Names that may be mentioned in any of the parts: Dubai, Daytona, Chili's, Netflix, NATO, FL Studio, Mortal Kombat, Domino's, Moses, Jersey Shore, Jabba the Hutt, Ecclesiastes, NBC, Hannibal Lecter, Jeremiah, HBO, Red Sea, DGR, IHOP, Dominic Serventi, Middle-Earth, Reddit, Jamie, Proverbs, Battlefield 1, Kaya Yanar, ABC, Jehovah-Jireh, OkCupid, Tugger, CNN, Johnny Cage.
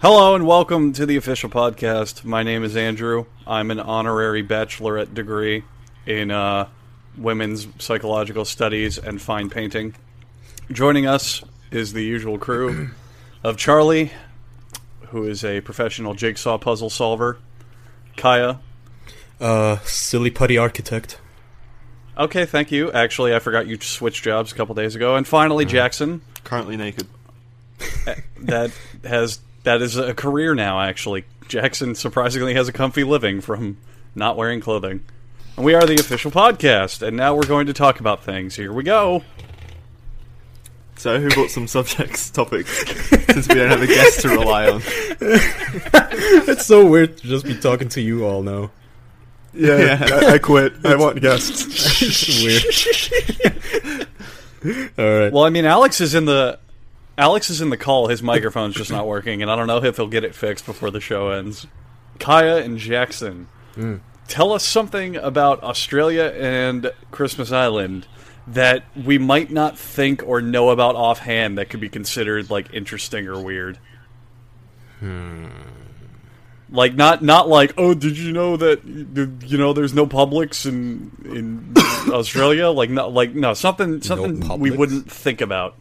Hello and welcome to The Official Podcast. My name is Andrew. I'm an honorary bachelorette degree in women's psychological studies and fine painting. Joining us is the usual crew of Charlie, who is a professional jigsaw puzzle solver. Kaya. Silly putty architect. Okay, thank you. Actually, I forgot you switched jobs a couple days ago. And finally, Jackson. Currently naked. That is a career now, actually. Jackson surprisingly has a comfy living from not wearing clothing. And we are The Official Podcast, and now we're going to talk about things. Here we go. So, who brought some topics, since we don't have a guest to rely on? It's so weird to just be talking to you all now. Yeah. I quit. I want guests. It's weird. All right. Well, I mean, Alex is in the call, his microphone's just not working, and I don't know if he'll get it fixed before the show ends. Kaya and Jackson, tell us something about Australia and Christmas Island that we might not think or know about offhand that could be considered, like, interesting or weird. Like, not like, oh, did you know that, you know, there's no Publix in Australia? No, something no we wouldn't think about.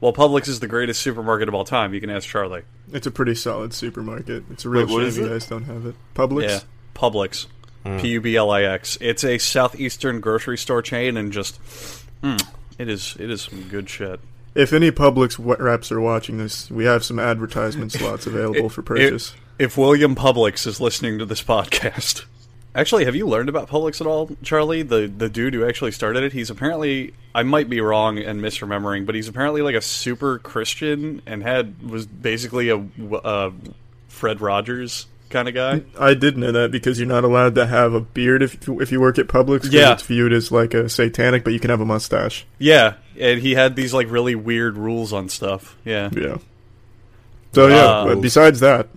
Well, Publix is the greatest supermarket of all time. You can ask Charlie. It's a pretty solid supermarket. It's a real shame you guys don't have it. Publix? Yeah, Publix. Publix. It's a southeastern grocery store chain, and just, it is some good shit. If any Publix reps are watching this, we have some advertisement slots available for purchase. If William Publix is listening to this podcast. Actually, have you learned about Publix at all, Charlie? The dude who actually started it, he's apparently, I might be wrong and misremembering, but he's apparently like a super Christian and was basically a Fred Rogers kind of guy. I did know that because you're not allowed to have a beard if you work at Publix, because it's viewed as like a satanic, but you can have a mustache. Yeah, and he had these like really weird rules on stuff. Yeah. So but besides that.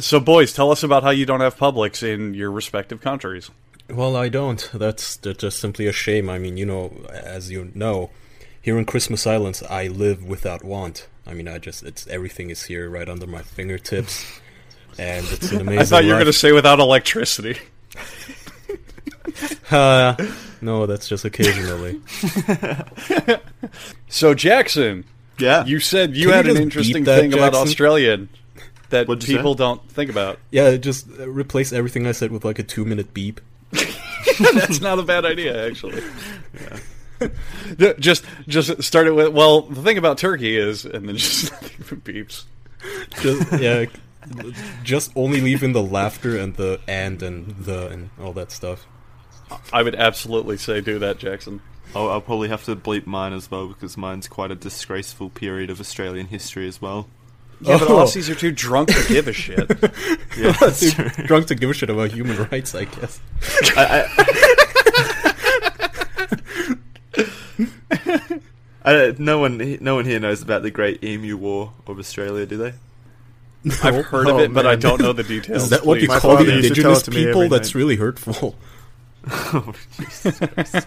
So, boys, tell us about how you don't have Publix in your respective countries. Well, I don't. That's just simply a shame. I mean, you know, as you know, here in Christmas Island, I live without want. I mean, everything is here right under my fingertips, and it's an amazing I thought you were going to say without electricity. No, that's just occasionally. So, Jackson, you said you had an interesting thing about Australia. That people don't think about. Yeah, just replace everything I said with like a 2-minute beep. That's not a bad idea, actually. Yeah. Just start it with, well, the thing about Turkey is, and then just beeps. Just only leave in the laughter and the and the and all that stuff. I would absolutely say do that, Jackson. I'll probably have to bleep mine as well, because mine's quite a disgraceful period of Australian history as well. Yeah, but Aussies are too drunk to give a shit. Yeah, that's true. Drunk to give a shit about human rights, I guess. No one here knows about the Great Emu War of Australia, do they? I've heard of it, but I don't know the details. Is that what you call the indigenous people? That's really hurtful. Oh, Jesus Christ.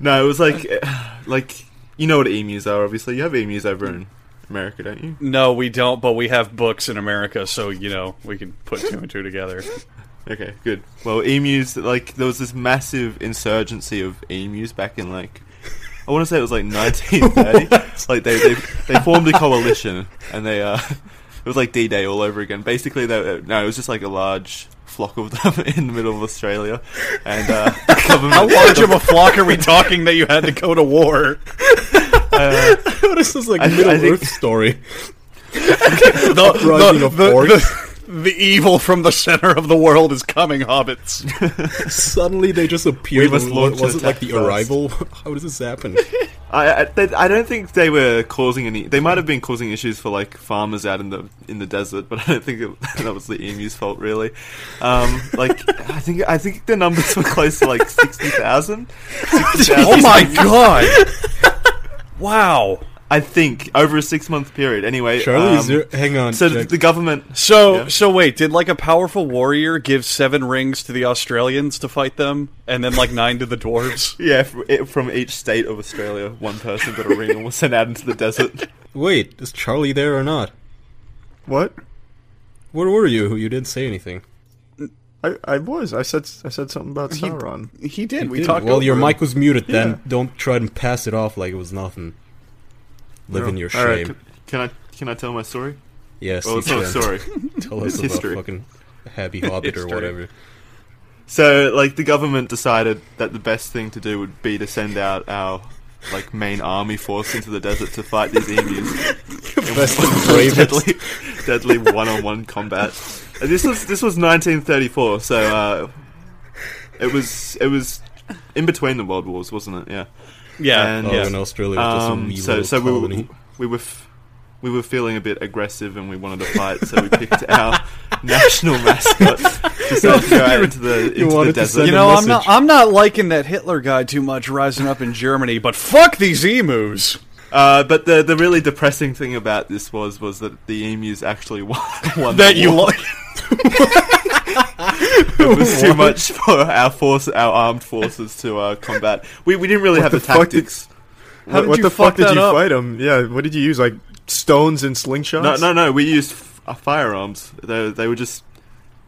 No, it was like you know what emus are, obviously. You have emus over in America, don't you? No, we don't, but we have books in America, so, you know, we can put two and two together. Okay, good. Well, emus, like, there was this massive insurgency of emus back in, like, I want to say it was, like, 1930. Like, they formed a coalition, and they, it was, like, D-Day all over again. Basically, it was just, like, a large flock of them in the middle of Australia, and, how large of a flock are we talking that you had to go to war? What is this, like, Middle-Earth story? The evil from the center of the world is coming, hobbits. Suddenly they just appeared. Was it like the first arrival? How does this happen? I don't think they were causing any. They might have been causing issues for, like, farmers out in the desert, but I don't think that was the emu's fault, really. I think the numbers were close to, like, 60,000. Oh my god! Wow. I think, over a 6-month period. Anyway, Charlie's hang on. So the government. So wait, did like a powerful warrior give 7 rings to the Australians to fight them, and then like 9 to the dwarves? Yeah, from each state of Australia, one person got a ring and was sent out into the desert. Wait, is Charlie there or not? What? Where were you? You didn't say anything. I was. I said something about Sauron. He did. He talked. Well, your mic was muted. Then Don't try to pass it off like it was nothing. Live in your shame. Right. Can I tell my story? Yes. Oh, it's not a story. Tell us about fucking Happy Hobbit or whatever. So, like, the government decided that the best thing to do would be to send out our, like, main army force into the desert to fight these emus. Deadly one-on-one combat. This was 1934, so it was in between the world wars, wasn't it? Yeah. Yeah. And in Australia, just so we were feeling a bit aggressive and we wanted to fight, so we picked our national mascot to sort of go out into the desert. You know, I'm not liking that Hitler guy too much rising up in Germany, but fuck these emus. But the really depressing thing about this was that the emus actually won that you like. It was too much for our armed forces to combat. We didn't really have the tactics. What the fuck did you fight them? Yeah, what did you use, like? Stones and slingshots? No. We used firearms. They were just...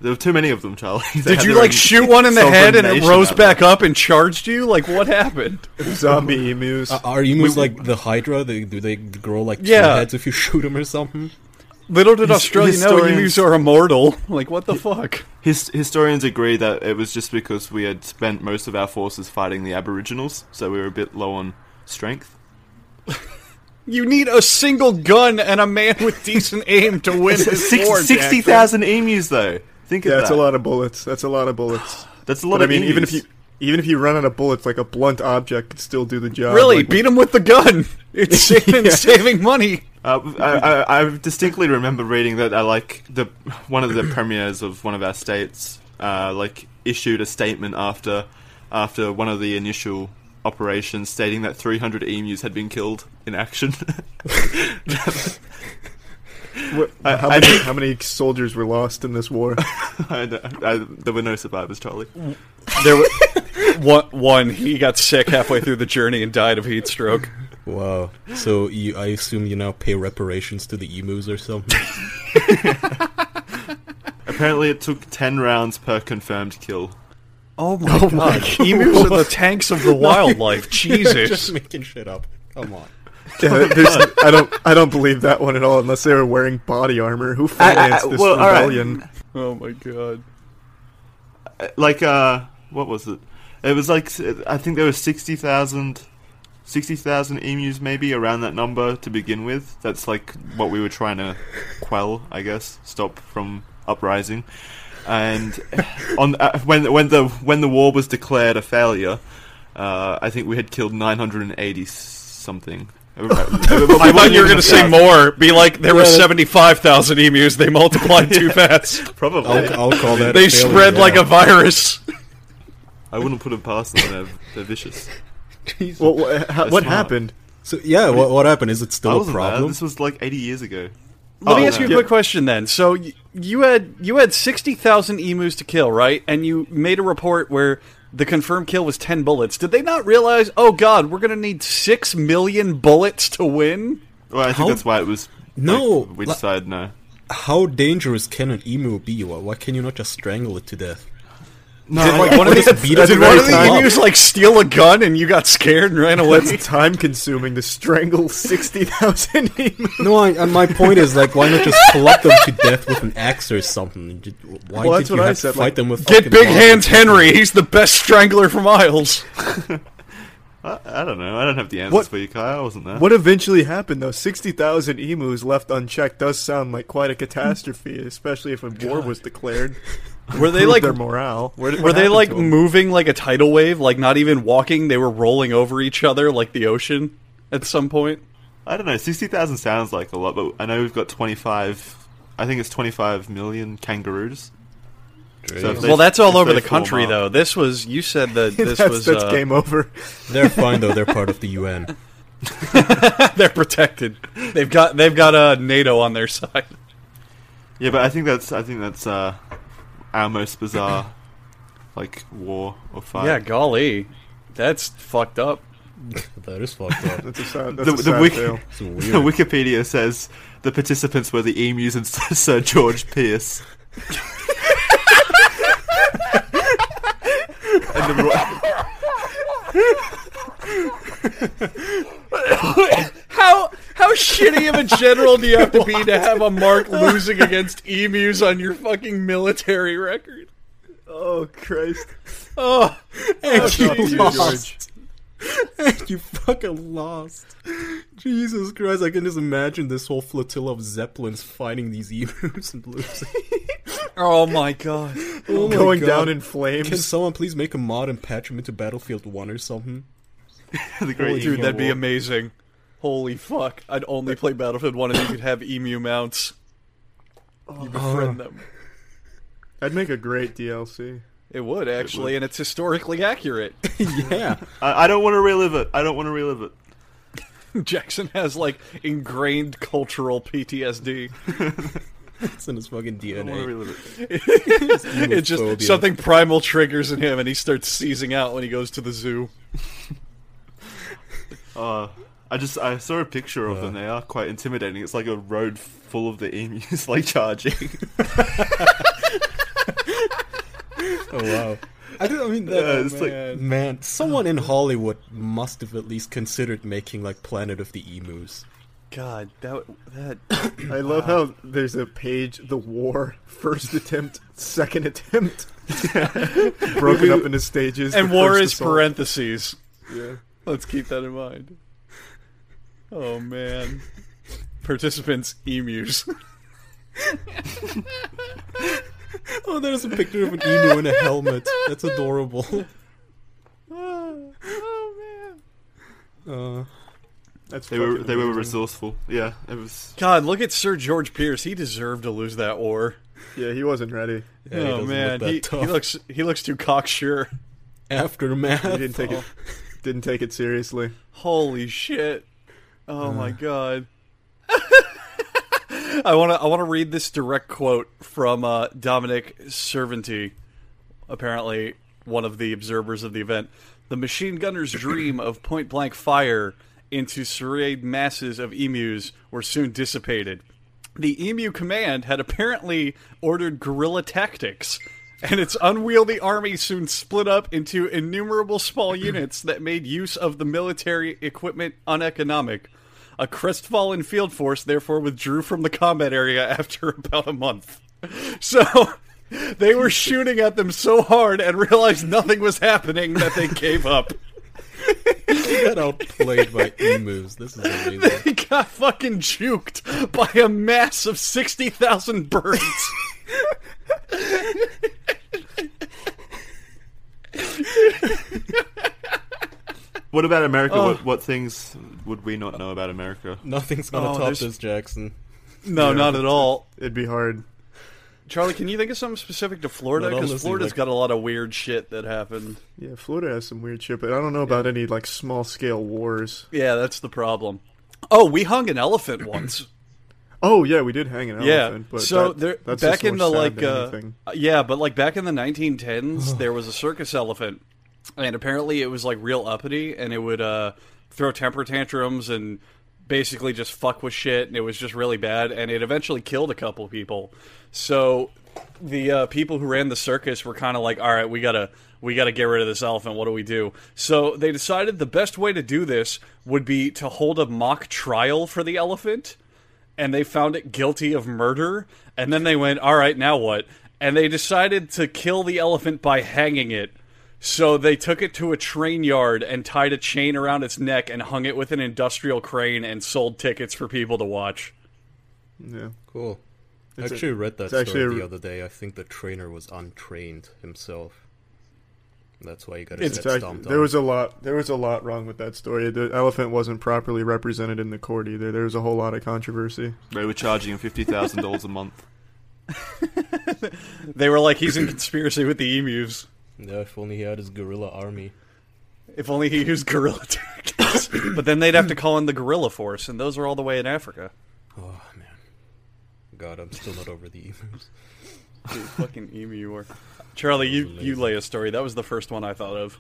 There were too many of them, Charlie. Did you, like, shoot one in the head and it rose back up and charged you? Like, what happened? Zombie emus. Are emus like the Hydra? Do they grow, like, two heads if you shoot them or something? Little did Australia know emus are immortal. Like, what the fuck? Historians agree that it was just because we had spent most of our forces fighting the Aboriginals, so we were a bit low on strength. You need a single gun and a man with decent aim to win this war. 60,000 emus, though. Think of that. That's a lot of bullets. That's a lot of emus. Even if you run out of bullets, like a blunt object could still do the job. Really, like, beat him with the gun. It's saving money. I distinctly remember reading that one of the premiers of one of our states issued a statement after one of the initial operations stating that 300 emus had been killed in action. How many soldiers were lost in this war? There were no survivors, Charlie. There were one. He got sick halfway through the journey and died of heat stroke. Wow. So I assume you now pay reparations to the emus or something? Apparently it took 10 rounds per confirmed kill. Oh my god. Emus are the tanks of the wildlife. Jesus. You're just making shit up. Come on. Yeah, I don't believe that one at all, unless they were wearing body armor. Who financed this rebellion? Right. Oh my god. Like, what was it? It was like, I think there were 60,000 emus maybe, around that number to begin with. That's like what we were trying to quell, I guess. Stop from uprising. And when the war was declared a failure, I think we had killed 980 something. I thought you were going to say more. Be like, there were 75,000 emus. They multiplied too fast. Probably. I'll call that. They spread like a virus. I wouldn't put it past them. They're vicious. Well, what happened? So yeah, what happened? Is it still a problem? This was like 80 years ago. Let me ask you a quick question then. So you had 60,000 emus to kill, right? And you made a report where the confirmed kill was 10 bullets. Did they not realize, oh god, we're going to need 6 million bullets to win? Well, I think that's why it was... No. Like, we decided no. How dangerous can an emu be? Why can you not just strangle it to death? No, did like, one of the emus like steal a gun and you got scared and ran away? It's time consuming to strangle 60,000 emus. No, my point is, like, why not just club them to death with an axe or something? Why did you have to fight them with? Get Big Hands Henry. He's the best strangler from Isles. I don't know. I don't have the answers for you, Kyle. I wasn't there. What eventually happened, though? 60,000 emus left unchecked does sound like quite a catastrophe, especially if a war was declared. Were they like their morale? Were they like moving like a tidal wave? Like not even walking, they were rolling over each other like the ocean at some point. I don't know. 60,000 sounds like a lot, but I know we've got 25. I think it's 25 million kangaroos. So that's all over the country, though. This was you said that this was that's game over. They're fine though. They're part of the UN. They're protected. They've got NATO on their side. Yeah, but I think that's. Our most bizarre, like, war or fight. Yeah, golly. That's fucked up. That is fucked up. That's a sad, that's a sad tale. The Wikipedia says the participants were the emus and Sir George Pearce. And the How shitty of a general do you have to be to have a mark losing against emus on your fucking military record? Oh, Christ. Oh, and you lost. You fucking lost. Jesus Christ, I can just imagine this whole flotilla of zeppelins fighting these emus and blues. Oh my god. Oh my Going god. Down in flames. Can someone please make a mod and patch him into Battlefield 1 or something? The great dude, that'd be amazing. Holy fuck. I'd only play Battlefield 1 if you could have emu mounts. You befriend them. That'd make a great DLC. It would, actually, and it's historically accurate. Yeah. I don't want to relive it. I don't want to relive it. Jackson has, like, ingrained cultural PTSD. It's in his fucking DNA. I don't want to relive it. It's just something primal triggers in him, and he starts seizing out when he goes to the zoo. I saw a picture of them. They are quite intimidating. It's like a road full of the emus, like, charging. Oh wow! I mean, someone in Hollywood must have at least considered making like Planet of the Emus. God, that I love how there's a page: the war, first attempt, second attempt, broken up into stages, and war is assault. Parentheses. Yeah, let's keep that in mind. Oh man, participants emus. Oh, there's a picture of an emu in a helmet. That's adorable. Oh man. That's they were resourceful. Yeah, it was. God, look at Sir George Pearce. He deserved to lose that war. Yeah, he wasn't ready. Yeah, oh man, he looks too cocksure. Aftermath. He didn't take it seriously. Holy shit! Oh my god. I want to read this direct quote from Dominic Serventi, apparently one of the observers of the event. The machine gunner's dream of point-blank fire into serried masses of emus were soon dissipated. The emu command had apparently ordered guerrilla tactics, and its unwieldy army soon split up into innumerable small units that made use of the military equipment uneconomic. A crestfallen field force, therefore, withdrew from the combat area after about a month. So, they were shooting at them so hard and realized nothing was happening that they gave up. They got outplayed by emus. This is amazing. They got fucking juked by a mass of 60,000 birds. What about America? Oh. What things would we not know about America? Nothing's going to top this, Jackson. No, not at all. It'd be hard. Charlie, can you think of something specific to Florida? Because Florida's got a lot of weird shit that happened. Yeah, Florida has some weird shit, but I don't know about any, like, small-scale wars. Yeah, that's the problem. Oh, we hung an elephant once. Oh, yeah, we did hang an elephant. Yeah, but so that's back in the, like, yeah, but, like, back in the 1910s, there was a circus elephant. And apparently it was, like, real uppity, and it would throw temper tantrums and basically just fuck with shit, and it was just really bad, and it eventually killed a couple people. So the people who ran the circus were kind of like, all right, we gotta get rid of this elephant, what do we do? So they decided the best way to do this would be to hold a mock trial for the elephant, and they found it guilty of murder, and then they went, all right, now what? And they decided to kill the elephant by hanging it. So they took it to a train yard and tied a chain around its neck and hung it with an industrial crane and sold tickets for people to watch. Yeah. Cool. I actually read that story the other day. I think the trainer was untrained himself. That's why you got his head stomped on. There was a lot wrong with that story. The elephant wasn't properly represented in the court either. There was a whole lot of controversy. They were charging him $50,000 a month. They were like, he's in conspiracy with the emus. Yeah, if only he had his guerrilla army. If only he used guerrilla tactics. But then they'd have to call in the guerrilla force, and those are all the way in Africa. Oh, man. God, I'm still not over the emus. Dude, fucking emu war. Charlie, you lay a story. That was the first one I thought of.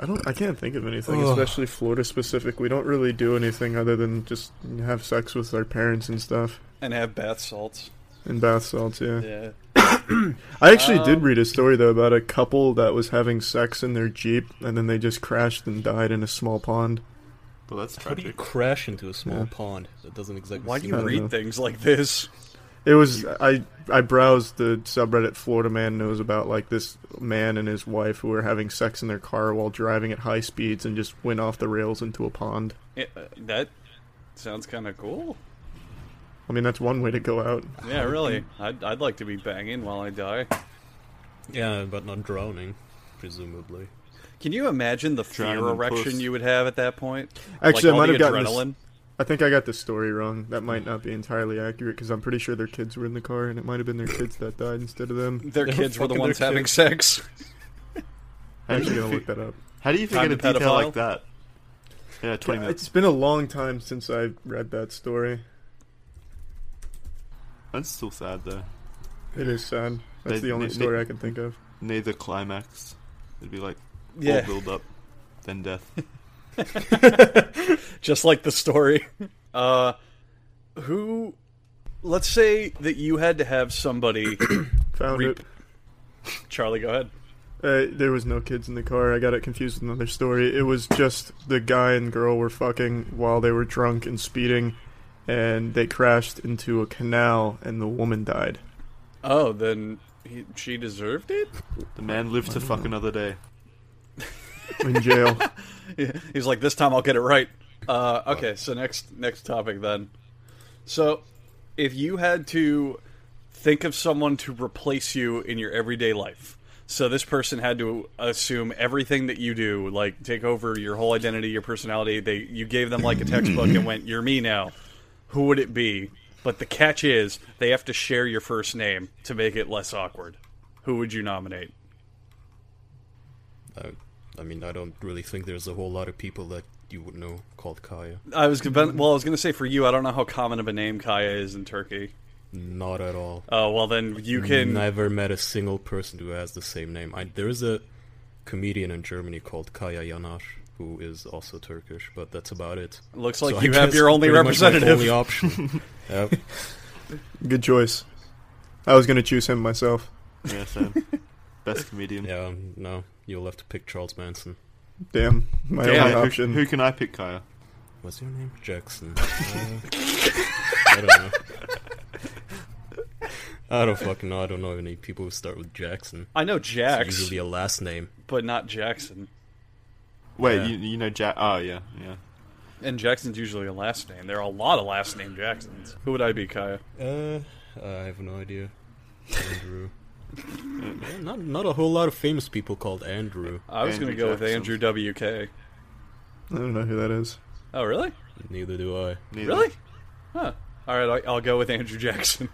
I can't think of anything, especially Florida specific. We don't really do anything other than just have sex with our parents and stuff. And have bath salts. And bath salts, yeah. I actually did read a story, though, about a couple that was having sex in their Jeep, and then they just crashed and died in a small pond. Well, that's tragic. How do you crash into a small pond? That doesn't exactly. Why do you read things like this? It was I browsed the subreddit Florida Man Knows About, like this man and his wife who were having sex in their car while driving at high speeds and just went off the rails into a pond. That sounds kind of cool. I mean, that's one way to go out. Yeah, really. I'd like to be banging while I die. Yeah, but not drowning, presumably. Can you imagine the fear erection you would have at that point? Actually, like, I might have gotten this, I think I got the story wrong. That might not be entirely accurate, because I'm pretty sure their kids were in the car, and it might have been their kids that died instead of them. Their kids were the ones having sex. I'm actually going to look that up. How do you think of a detail like that? Yeah, 20 minutes. It's been a long time since I read that story. That's still sad, though. It is sad. That's the only story I can think of. Near the climax. It'd be like, all build up, then death. Just like the story. Let's say that you had to have somebody... Found it. Charlie, go ahead. There was no kids in the car. I got it confused with another story. It was just the guy and girl were fucking while they were drunk and speeding, and they crashed into a canal, and the woman died. Oh, then she deserved it? The man lived to fuck another day. In jail. He's like, this time I'll get it right. Okay, so next topic then. So, if you had to think of someone to replace you in your everyday life, so this person had to assume everything that you do, like take over your whole identity, your personality, you gave them like a textbook and went, you're me now, who would it be? But the catch is, they have to share your first name to make it less awkward. Who would you nominate? I mean, I don't really think there's a whole lot of people that you would know called Kaya. I was going to say for you, I don't know how common of a name Kaya is in Turkey. Not at all. Oh, well then you can... Never met a single person who has the same name. There is a comedian in Germany called Kaya Yanar, who is also Turkish, but that's about it. Looks like you have your only representative. Only option. Yep. Good choice. I was going to choose him myself. Yeah, Sam. Best comedian. Yeah, no. You'll have to pick Charles Manson. Damn. My only option. Who can I pick, Kaya? What's your name? Jackson. I don't know. I don't fucking know. I don't know any people who start with Jackson. I know Jax. It's usually a last name. But not Jackson. Wait, you know Jack? Oh, yeah. And Jackson's usually a last name. There are a lot of last name Jacksons. Who would I be, Kaya? I have no idea. Andrew. Not a whole lot of famous people called Andrew. I was going to go with Andrew WK. I don't know who that is. Oh, really? Neither do I. Really? Huh. Alright, I'll go with Andrew Jackson.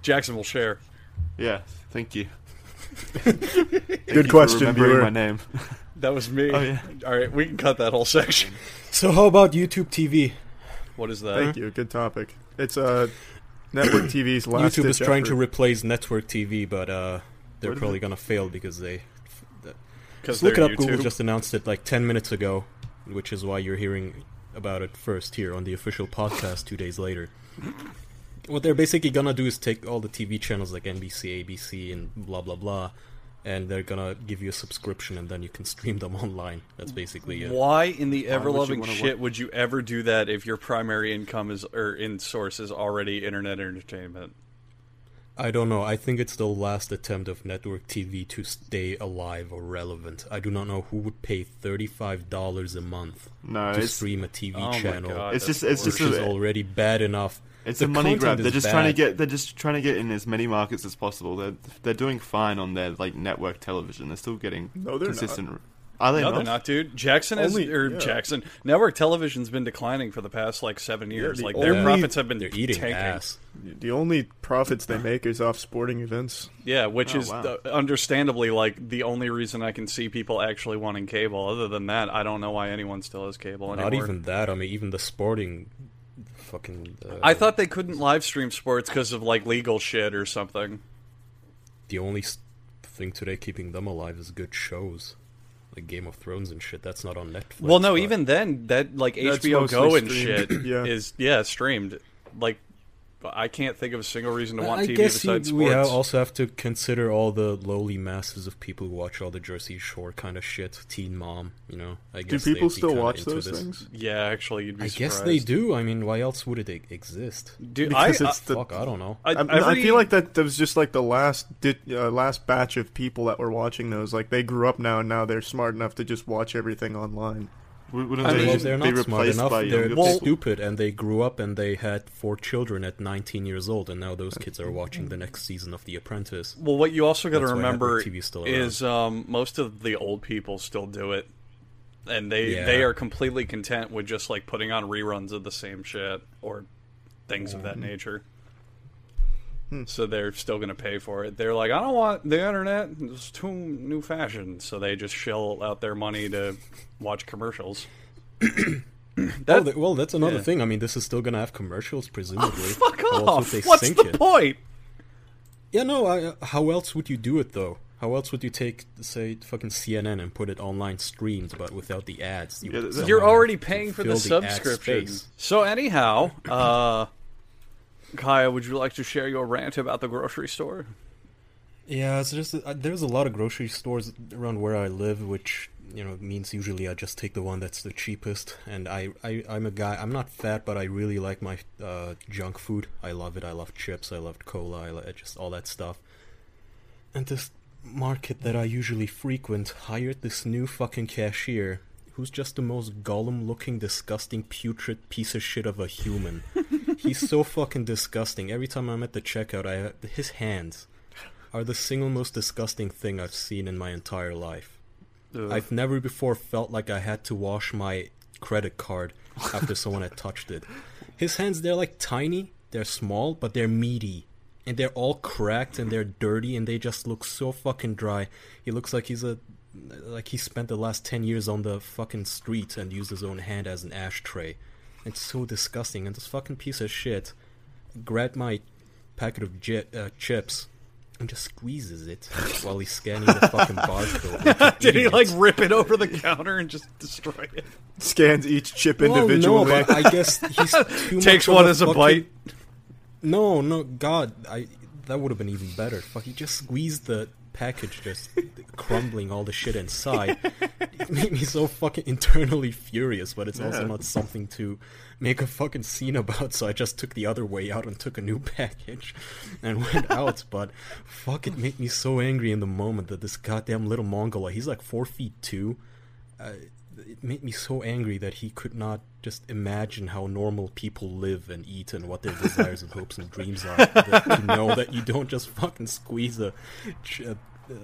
Jackson will share. Yeah, thank you. Good question, remembering my name. That was me. Oh, yeah. Alright, we can cut that whole section. So how about YouTube TV? What is that? Thank you, good topic. It's network TV's last YouTube is trying to replace network TV, but they're probably going to fail because they... Just look it up, YouTube. Google just announced it like 10 minutes ago, which is why you're hearing about it first here on the official podcast 2 days later. What they're basically going to do is take all the TV channels like NBC, ABC, and blah, blah, blah, and they're going to give you a subscription, and then you can stream them online. That's basically it. Why in the ever-loving shit would you ever do that if your primary income is already internet entertainment? I don't know. I think it's the last attempt of network TV to stay alive or relevant. I do not know who would pay $35 a month to stream a TV channel. God, it's just already bad enough. It's a money grab. They're just trying to get in as many markets as possible. They're doing fine on their like network television. They're still getting consistent. Not. Are they not? No, they're not, dude. Network television's been declining for the past like 7 years. Like their profits have been tanking. Ass. The only profits they make is off sporting events. Yeah, which is understandably like the only reason I can see people actually wanting cable. Other than that, I don't know why anyone still has cable anymore. Not even that. I mean, even the sporting. I thought they couldn't live stream sports because of like legal shit or something. The only thing today keeping them alive is good shows. like Game of Thrones and shit. That's not on Netflix. Well, no, even then, that like HBO Go and streamed. Shit is streamed. Like, I can't think of a single reason to want TV besides sports. We also have to consider all the lowly masses of people who watch all the Jersey Shore kind of shit. Teen Mom, you know. I guess do people still watch those things? Yeah, actually, you'd be surprised. I guess they do. I mean, why else would it exist? Dude, I don't know. I feel like that was just like the last batch of people that were watching those. Like, they grew up now, and now they're smart enough to just watch everything online. They're not smart enough. They're stupid, and they grew up and they had 4 children at 19 years old, and now those kids are watching the next season of The Apprentice. Well, what you also got to remember is most of the old people still do it, and they are completely content with just like putting on reruns of the same shit or things of that nature. So they're still going to pay for it. They're like, I don't want the internet. It's too new fashion. So they just shell out their money to watch commercials. That's another thing. I mean, this is still going to have commercials, presumably. Oh, fuck off! What's the point? Yeah, no, how else would you do it, though? How else would you take, say, fucking CNN and put it online streamed, but without the ads? You're already paying for the subscription. So anyhow, Kaya, would you like to share your rant about the grocery store? Yeah, it's just there's a lot of grocery stores around where I live, which you know means usually I just take the one that's the cheapest. And I'm a guy. I'm not fat, but I really like my junk food. I love it. I love chips. I love cola. Just all that stuff. And this market that I usually frequent hired this new fucking cashier, who's just the most golem-looking, disgusting, putrid piece of shit of a human. He's so fucking disgusting. Every time I'm at the checkout, his hands are the single most disgusting thing I've seen in my entire life. Ugh. I've never before felt like I had to wash my credit card after someone had touched it. His hands, they're like tiny, they're small, but they're meaty. And they're all cracked and they're dirty and they just look so fucking dry. He looks like he spent the last 10 years on the fucking street and used his own hand as an ashtray. It's so disgusting, and this fucking piece of shit grabbed my packet of chips and just squeezes it while he's scanning the fucking barcode. Did he, like, rip it over the counter and just destroy it? Scans each chip individually? No, but I guess he's too takes much one as a bite? No, God, that would have been even better. Fuck, he just squeezed the package, just crumbling all the shit inside. It made me so fucking internally furious, but it's also not something to make a fucking scene about, so I just took the other way out and took a new package and went out. But fuck, it made me so angry in the moment that this goddamn little Mongol, he's like 4'2", it made me so angry that he could not just imagine how normal people live and eat and what their desires and hopes and dreams are. To know that you don't just fucking squeeze a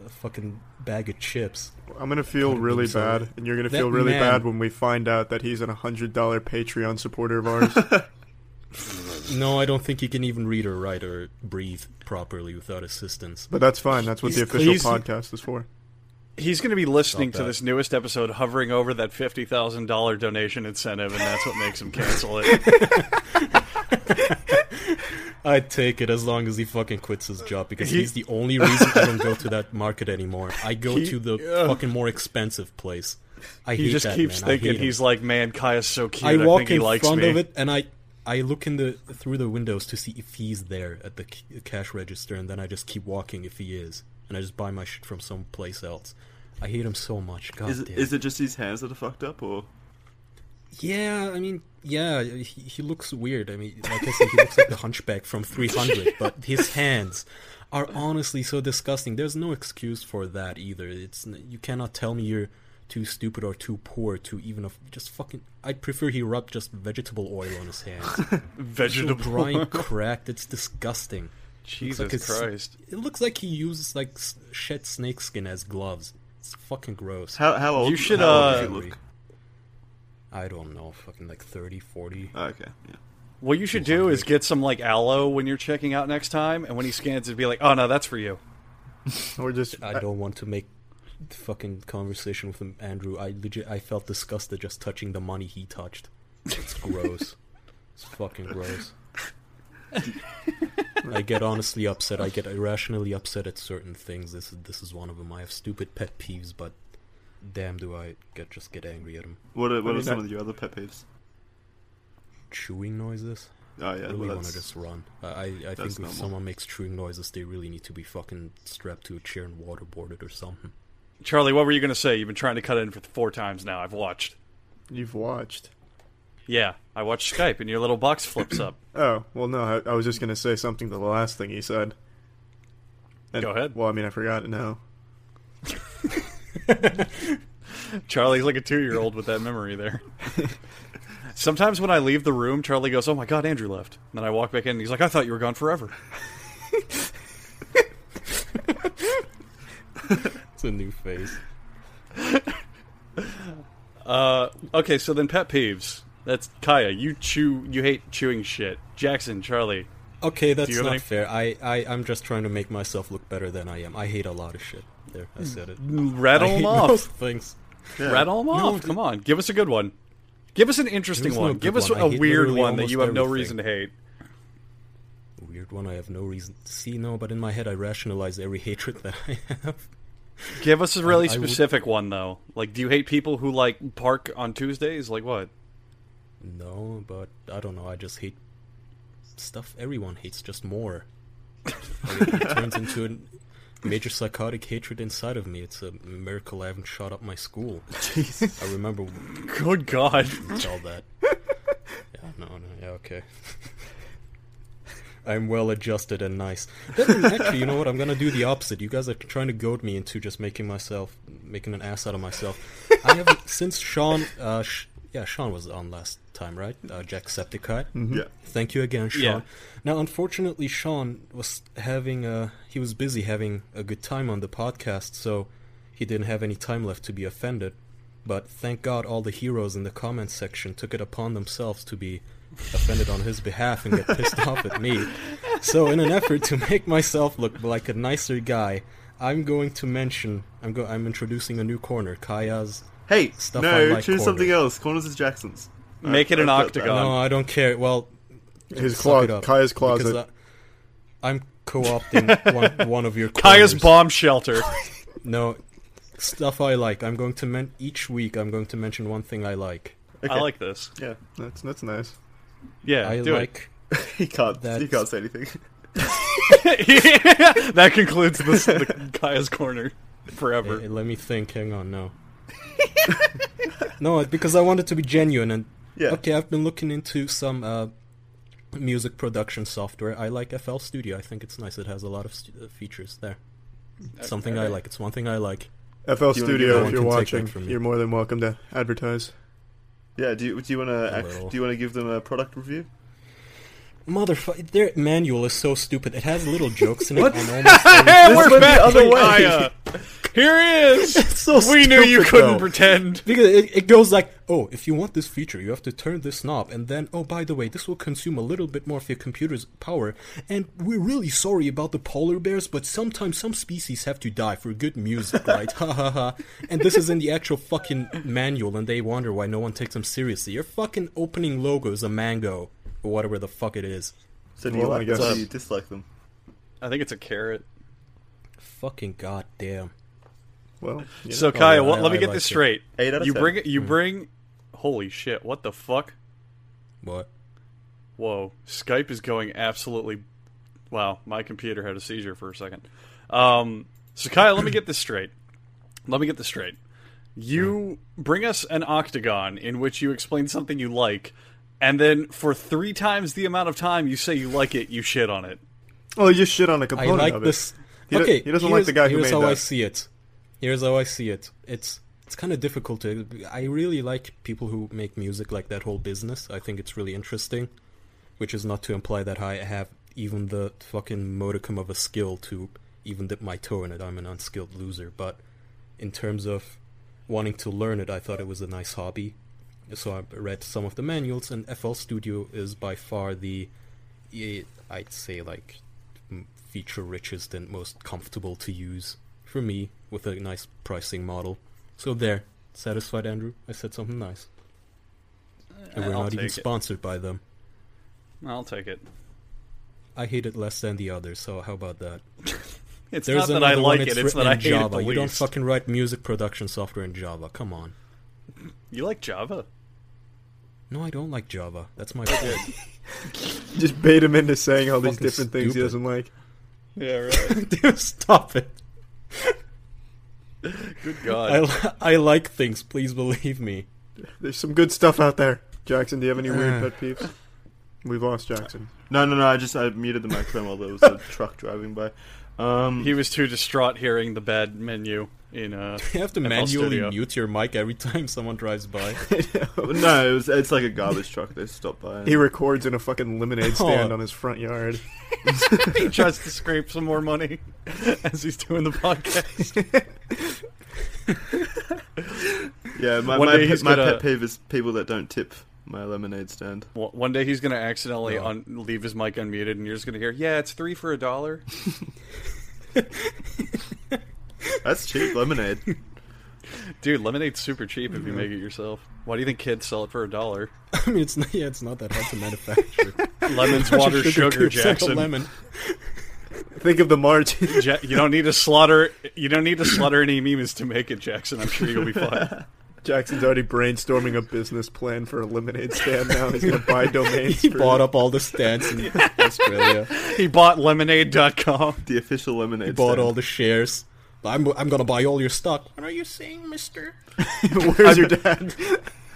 fucking bag of chips. I'm going to feel really bad, and you're going to feel really bad when we find out that he's an $100 Patreon supporter of ours. No, I don't think he can even read or write or breathe properly without assistance. But that's fine. That's what the official podcast is for. He's going to be listening to this newest episode hovering over that $50,000 donation incentive, and that's what makes him cancel it. I'd take it as long as he fucking quits his job, because he's the only reason I don't go to that market anymore. I go to the fucking more expensive place. He just keeps thinking, he's like, man, Kaya's so cute, I think he likes me. I walk in front of it, and I look through the windows to see if he's there at the cash register, and then I just keep walking if he is. And I just buy my shit from someplace else. I hate him so much. God damn. Is it just his hands that are fucked up, or? Yeah, I mean, he looks weird. I mean, like I said, he looks like the hunchback from 300, but his hands are honestly so disgusting. There's no excuse for that either. You cannot tell me you're too stupid or too poor to even just fucking. I'd prefer he rubbed just vegetable oil on his hands. Vegetable so dry and cracked. It's disgusting. Jesus Christ! It looks like he uses like shed snakeskin as gloves. It's fucking gross. How old? You should look. I don't know, fucking like 30, 40. Oh, okay. Yeah. What you should do is get some like aloe when you're checking out next time, and when he scans, it'd be like, oh no, that's for you. Or just I don't want to make fucking conversation with him, Andrew. I felt disgusted just touching the money he touched. It's gross. It's fucking gross. I get honestly upset. I get irrationally upset at certain things. This is one of them. I have stupid pet peeves, but damn do I get angry at him. What are some of your other pet peeves? Chewing noises. Oh yeah, I really want to just run. I think if someone makes chewing noises, they really need to be fucking strapped to a chair and waterboarded or something. Charlie, what were you going to say? You've been trying to cut in for 4 times now. I've watched. You've watched? Yeah, I watched Skype and your little box flips up. Oh, well no, I was just going to say something to the last thing he said. And, go ahead. Well, I mean, I forgot it now. Charlie's like a 2-year-old with that memory there. Sometimes when I leave the room, Charlie goes, "Oh my god, Andrew left." And then I walk back in and he's like, "I thought you were gone forever." It's a new phase. Okay, so then pet peeves. That's Kaya. You hate chewing shit. Jackson, Charlie. Okay, that's not fair. I'm just trying to make myself look better than I am. I hate a lot of shit. There, I said it. Rattle them off. Most things. Yeah. Rattle them off. Come on, give us a good one. Give us an interesting one. Give us a weird one that you have no reason to hate. Weird one I have no reason to see, no, but in my head I rationalize every hatred that I have. Give us a really specific one, though. Like, do you hate people who, like, park on Tuesdays? Like, what? No, but I don't know. I just hate stuff everyone hates, just more. It turns into a major psychotic hatred inside of me. It's a miracle I haven't shot up my school. Jeez. I remember... Good God. All that. Yeah, no, yeah, okay. I'm well-adjusted and nice. Actually, you know what? I'm going to do the opposite. You guys are trying to goad me into just making an ass out of myself. I have, since Sean... Sean was on last time, right? Jacksepticeye. Mm-hmm. Yeah. Thank you again, Sean. Yeah. Now, unfortunately, Sean was busy having a good time on the podcast, so he didn't have any time left to be offended. But thank God all the heroes in the comments section took it upon themselves to be offended on his behalf and get pissed off at me. So in an effort to make myself look like a nicer guy, I'm introducing a new corner, Kaya's stuff. No, choose corner. Something else. Corners is Jackson's. Make it an octagon. No, I don't care. Well, his closet, Kaya's closet. I'm co-opting one of your corners. Kaya's bomb shelter. No, stuff I like. I'm going to each week I'm going to mention one thing I like. Okay. I like this. Yeah, that's nice. Yeah, I do like. It. He can't say anything. That concludes the Kaya's corner forever. Hey, let me think. Hang on, no. No, because I wanted to be genuine. And yeah. Okay, I've been looking into some music production software. I like FL Studio. I think it's nice. It has a lot of features there. Something I like. It's one thing I like. FL Studio, if you're watching, you're more than welcome to advertise. Yeah, do you want to give them a product review? Motherfucker, their manual is so stupid. It has little jokes in it. What? Hey, we're back the other way. Here he is. It's so stupid, knew you couldn't pretend. Because it goes like, oh, if you want this feature, you have to turn this knob, and then, oh, by the way, this will consume a little bit more of your computer's power, and we're really sorry about the polar bears, but sometimes some species have to die for good music, right? Ha ha ha. And this is in the actual fucking manual, and they wonder why no one takes them seriously. Your fucking opening logo is a mango. Or whatever the fuck it is. So do you like them or do you dislike them? I think it's a carrot. Fucking goddamn. Well, so Kaya, let me get this straight. 8 out of 10. You bring. Holy shit! What the fuck? What? Whoa! Skype is going absolutely. Wow! My computer had a seizure for a second. So Kaya, let me get this straight. You bring us an octagon in which you explain something you like. And then, for 3 times the amount of time you say you like it, you shit on it. Oh, you just shit on a component of it. This. Okay, he doesn't like the guy who made that. Here's how I see it. It's kind of difficult to... I really like people who make music, like that whole business. I think it's really interesting. Which is not to imply that I have even the fucking modicum of a skill to even dip my toe in it. I'm an unskilled loser. But in terms of wanting to learn it, I thought it was a nice hobby. So I read some of the manuals, and FL Studio is by far the, I'd say, like, feature richest and most comfortable to use for me, with a nice pricing model. So there. Satisfied, Andrew? I said something nice. And we're not even sponsored by them. I'll take it. I hate it less than the others, so how about that? It's There's not that I like it, it's that I hate Java. It the least. You don't fucking write music production software in Java, come on. You like Java? No, I don't like Java. That's my point. Just bait him into saying all these different things he doesn't like. Yeah, right. Dude, stop it. Good God. I like things, please believe me. There's some good stuff out there. Jackson, do you have any weird pet peeves? We've lost Jackson. No, I muted the microphone while there was a truck driving by. He was too distraught hearing the bad menu in You have to manually mute your mic every time someone drives by. No, it's like a garbage truck they stop by. And... He records in a fucking lemonade stand on his front yard. He tries to scrape some more money as he's doing the podcast. Yeah, my pet peeve is people that don't tip my lemonade stand. One day he's going to accidentally leave his mic unmuted and you're just going to hear, yeah, it's $3 for $1. That's cheap lemonade. Dude, lemonade's super cheap if you make it yourself. Why do you think kids sell it for $1? I mean, it's not that hard to manufacture. Lemons, water, sugar, Jackson. Lemon. Think of the margin. You don't need to slaughter any memes to make it, Jackson. I'm sure you'll be fine. Jackson's already brainstorming a business plan for a lemonade stand now. He's going to buy domains. He bought up all the stands in Australia. He bought lemonade.com. The official lemonade stand. He bought all the shares. I'm going to buy all your stock. What are you saying, mister? Where's your dad?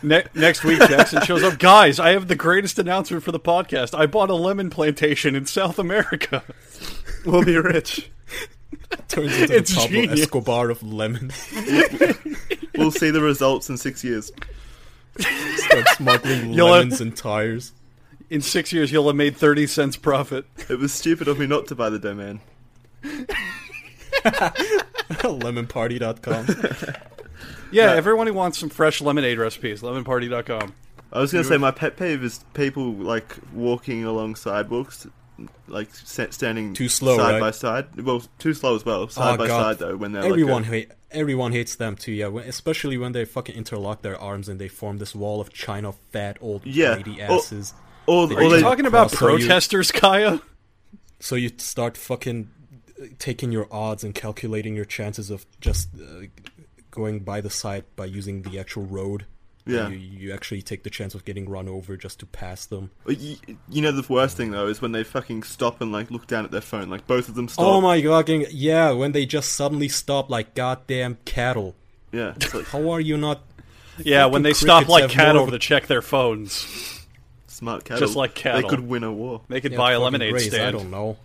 Next week, Jackson shows up. Guys, I have the greatest announcement for the podcast. I bought a lemon plantation in South America. We'll be rich. Turns into the Pablo Escobar of lemons. We'll see the results in 6 years. Start smuggling lemons and tires. In 6 years, you'll have made 30 cents profit. It was stupid of me not to buy the domain. Lemonparty.com. Yeah, everyone who wants some fresh lemonade recipes, lemonparty.com. I was going to say my pet peeve is people like walking along sidewalks, like standing too slow, side by side. Well, too slow as well. Side by side though, when they're everyone hates them too. Yeah, especially when they fucking interlock their arms and they form this wall of China fat old lady asses. Are you talking about protesters, Kaya? So you start fucking taking your odds and calculating your chances of just going by the side by using the actual road. Yeah, you actually take the chance of getting run over just to pass them. You know the worst thing though is when they fucking stop and like look down at their phone. Like both of them stop. Oh my god! Yeah, when they just suddenly stop like goddamn cattle. Yeah. Like, how are you not? Yeah, when they stop like cattle to check their phones. Smart cattle. Just like cattle, they could win a war. They could buy a lemonade stand. I don't know.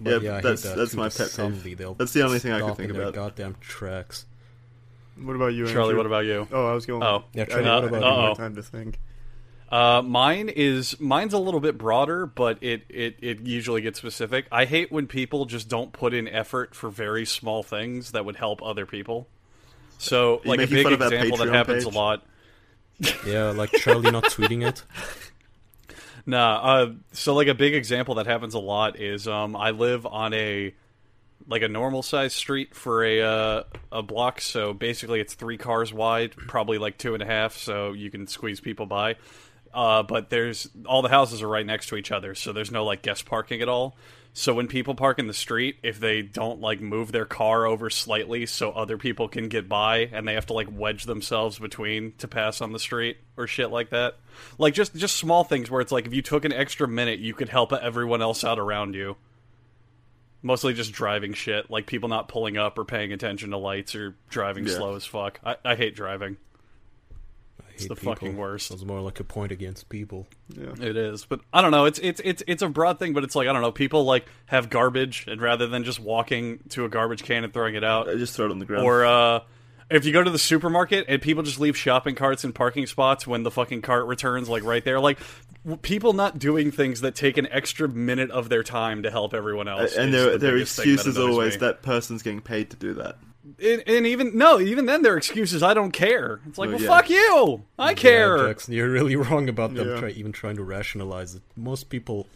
But yeah, that's my pet peeve. That's the only thing I could think about. Goddamn tracks. What about you, Andrew? Charlie, what about you? Oh, I was going... Oh. Yeah, Charlie, what about you? More time to think. Mine's a little bit broader, but it usually gets specific. I hate when people just don't put in effort for very small things that would help other people. So, like, a big example that happens a lot... Yeah, like Charlie not tweeting it. Nah, so, like, a big example that happens a lot is, I live on a normal-sized street for a block, so basically it's 3 cars wide, probably like 2.5, so you can squeeze people by. But there's all the houses are right next to each other, so there's no, like, guest parking at all. So when people park in the street, if they don't, like, move their car over slightly so other people can get by, and they have to, like, wedge themselves between to pass on the street or shit like that. Like, just small things where it's like, if you took an extra minute, you could help everyone else out around you. Mostly just driving shit, like people not pulling up or paying attention to lights or driving slow as fuck. I hate driving. It's the people. Fucking worst. It's more like a point against people. Yeah. It is, but I don't know. It's a broad thing, but it's like I don't know. People like have garbage, and rather than just walking to a garbage can and throwing it out, I just throw it on the ground. Or if you go to the supermarket and people just leave shopping carts in parking spots when the fucking cart returns, like right there, like. People not doing things that take an extra minute of their time to help everyone else. And their excuse is always that person's getting paid to do that. And even then their excuse is I don't care. It's like, fuck you! I care! Yeah, Jackson, you're really wrong about them even trying to rationalize it. Most people,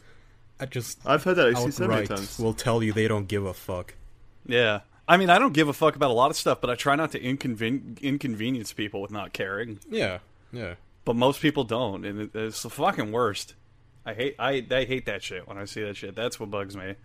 I've heard that excuse so many times. Will tell you they don't give a fuck. Yeah. I mean, I don't give a fuck about a lot of stuff, but I try not to inconvenience people with not caring. Yeah. But most people don't, and it's the fucking worst. I hate that shit when I see that shit. That's what bugs me.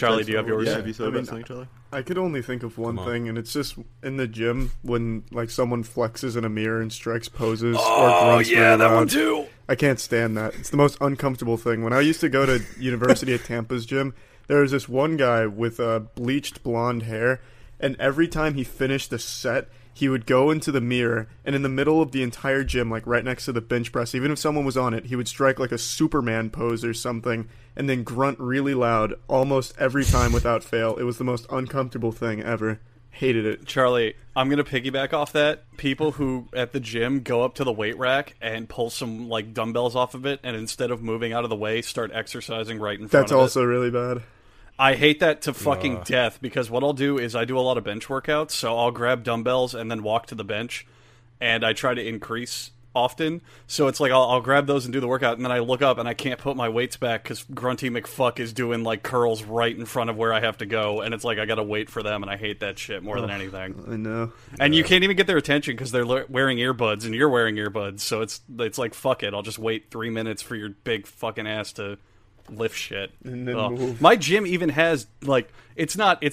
Charlie, do you have yours? Yeah. Have you thought about something, Charlie? I could only think of one thing, and it's just in the gym when like someone flexes in a mirror and strikes poses. Oh, or grunts that around. One too. I can't stand that. It's the most uncomfortable thing. When I used to go to university at Tampa's gym, there was this one guy with bleached blonde hair, and every time he finished a set, he would go into the mirror, and in the middle of the entire gym, like right next to the bench press, even if someone was on it, he would strike like a Superman pose or something, and then grunt really loud almost every time without fail. It was the most uncomfortable thing ever. Hated it. Charlie, I'm going to piggyback off that. People who at the gym go up to the weight rack and pull some like dumbbells off of it, and instead of moving out of the way, start exercising right in front of it. That's also really bad. I hate that to fucking death, because what I'll do is I do a lot of bench workouts, so I'll grab dumbbells and then walk to the bench, and I try to increase often, so it's like I'll grab those and do the workout, and then I look up and I can't put my weights back because Grunty McFuck is doing like curls right in front of where I have to go, and it's like I gotta wait for them, and I hate that shit more than anything. I know. And you can't even get their attention because they're wearing earbuds, and you're wearing earbuds, so it's like, fuck it, I'll just wait 3 minutes for your big fucking ass to lift shit. My gym even has like it's not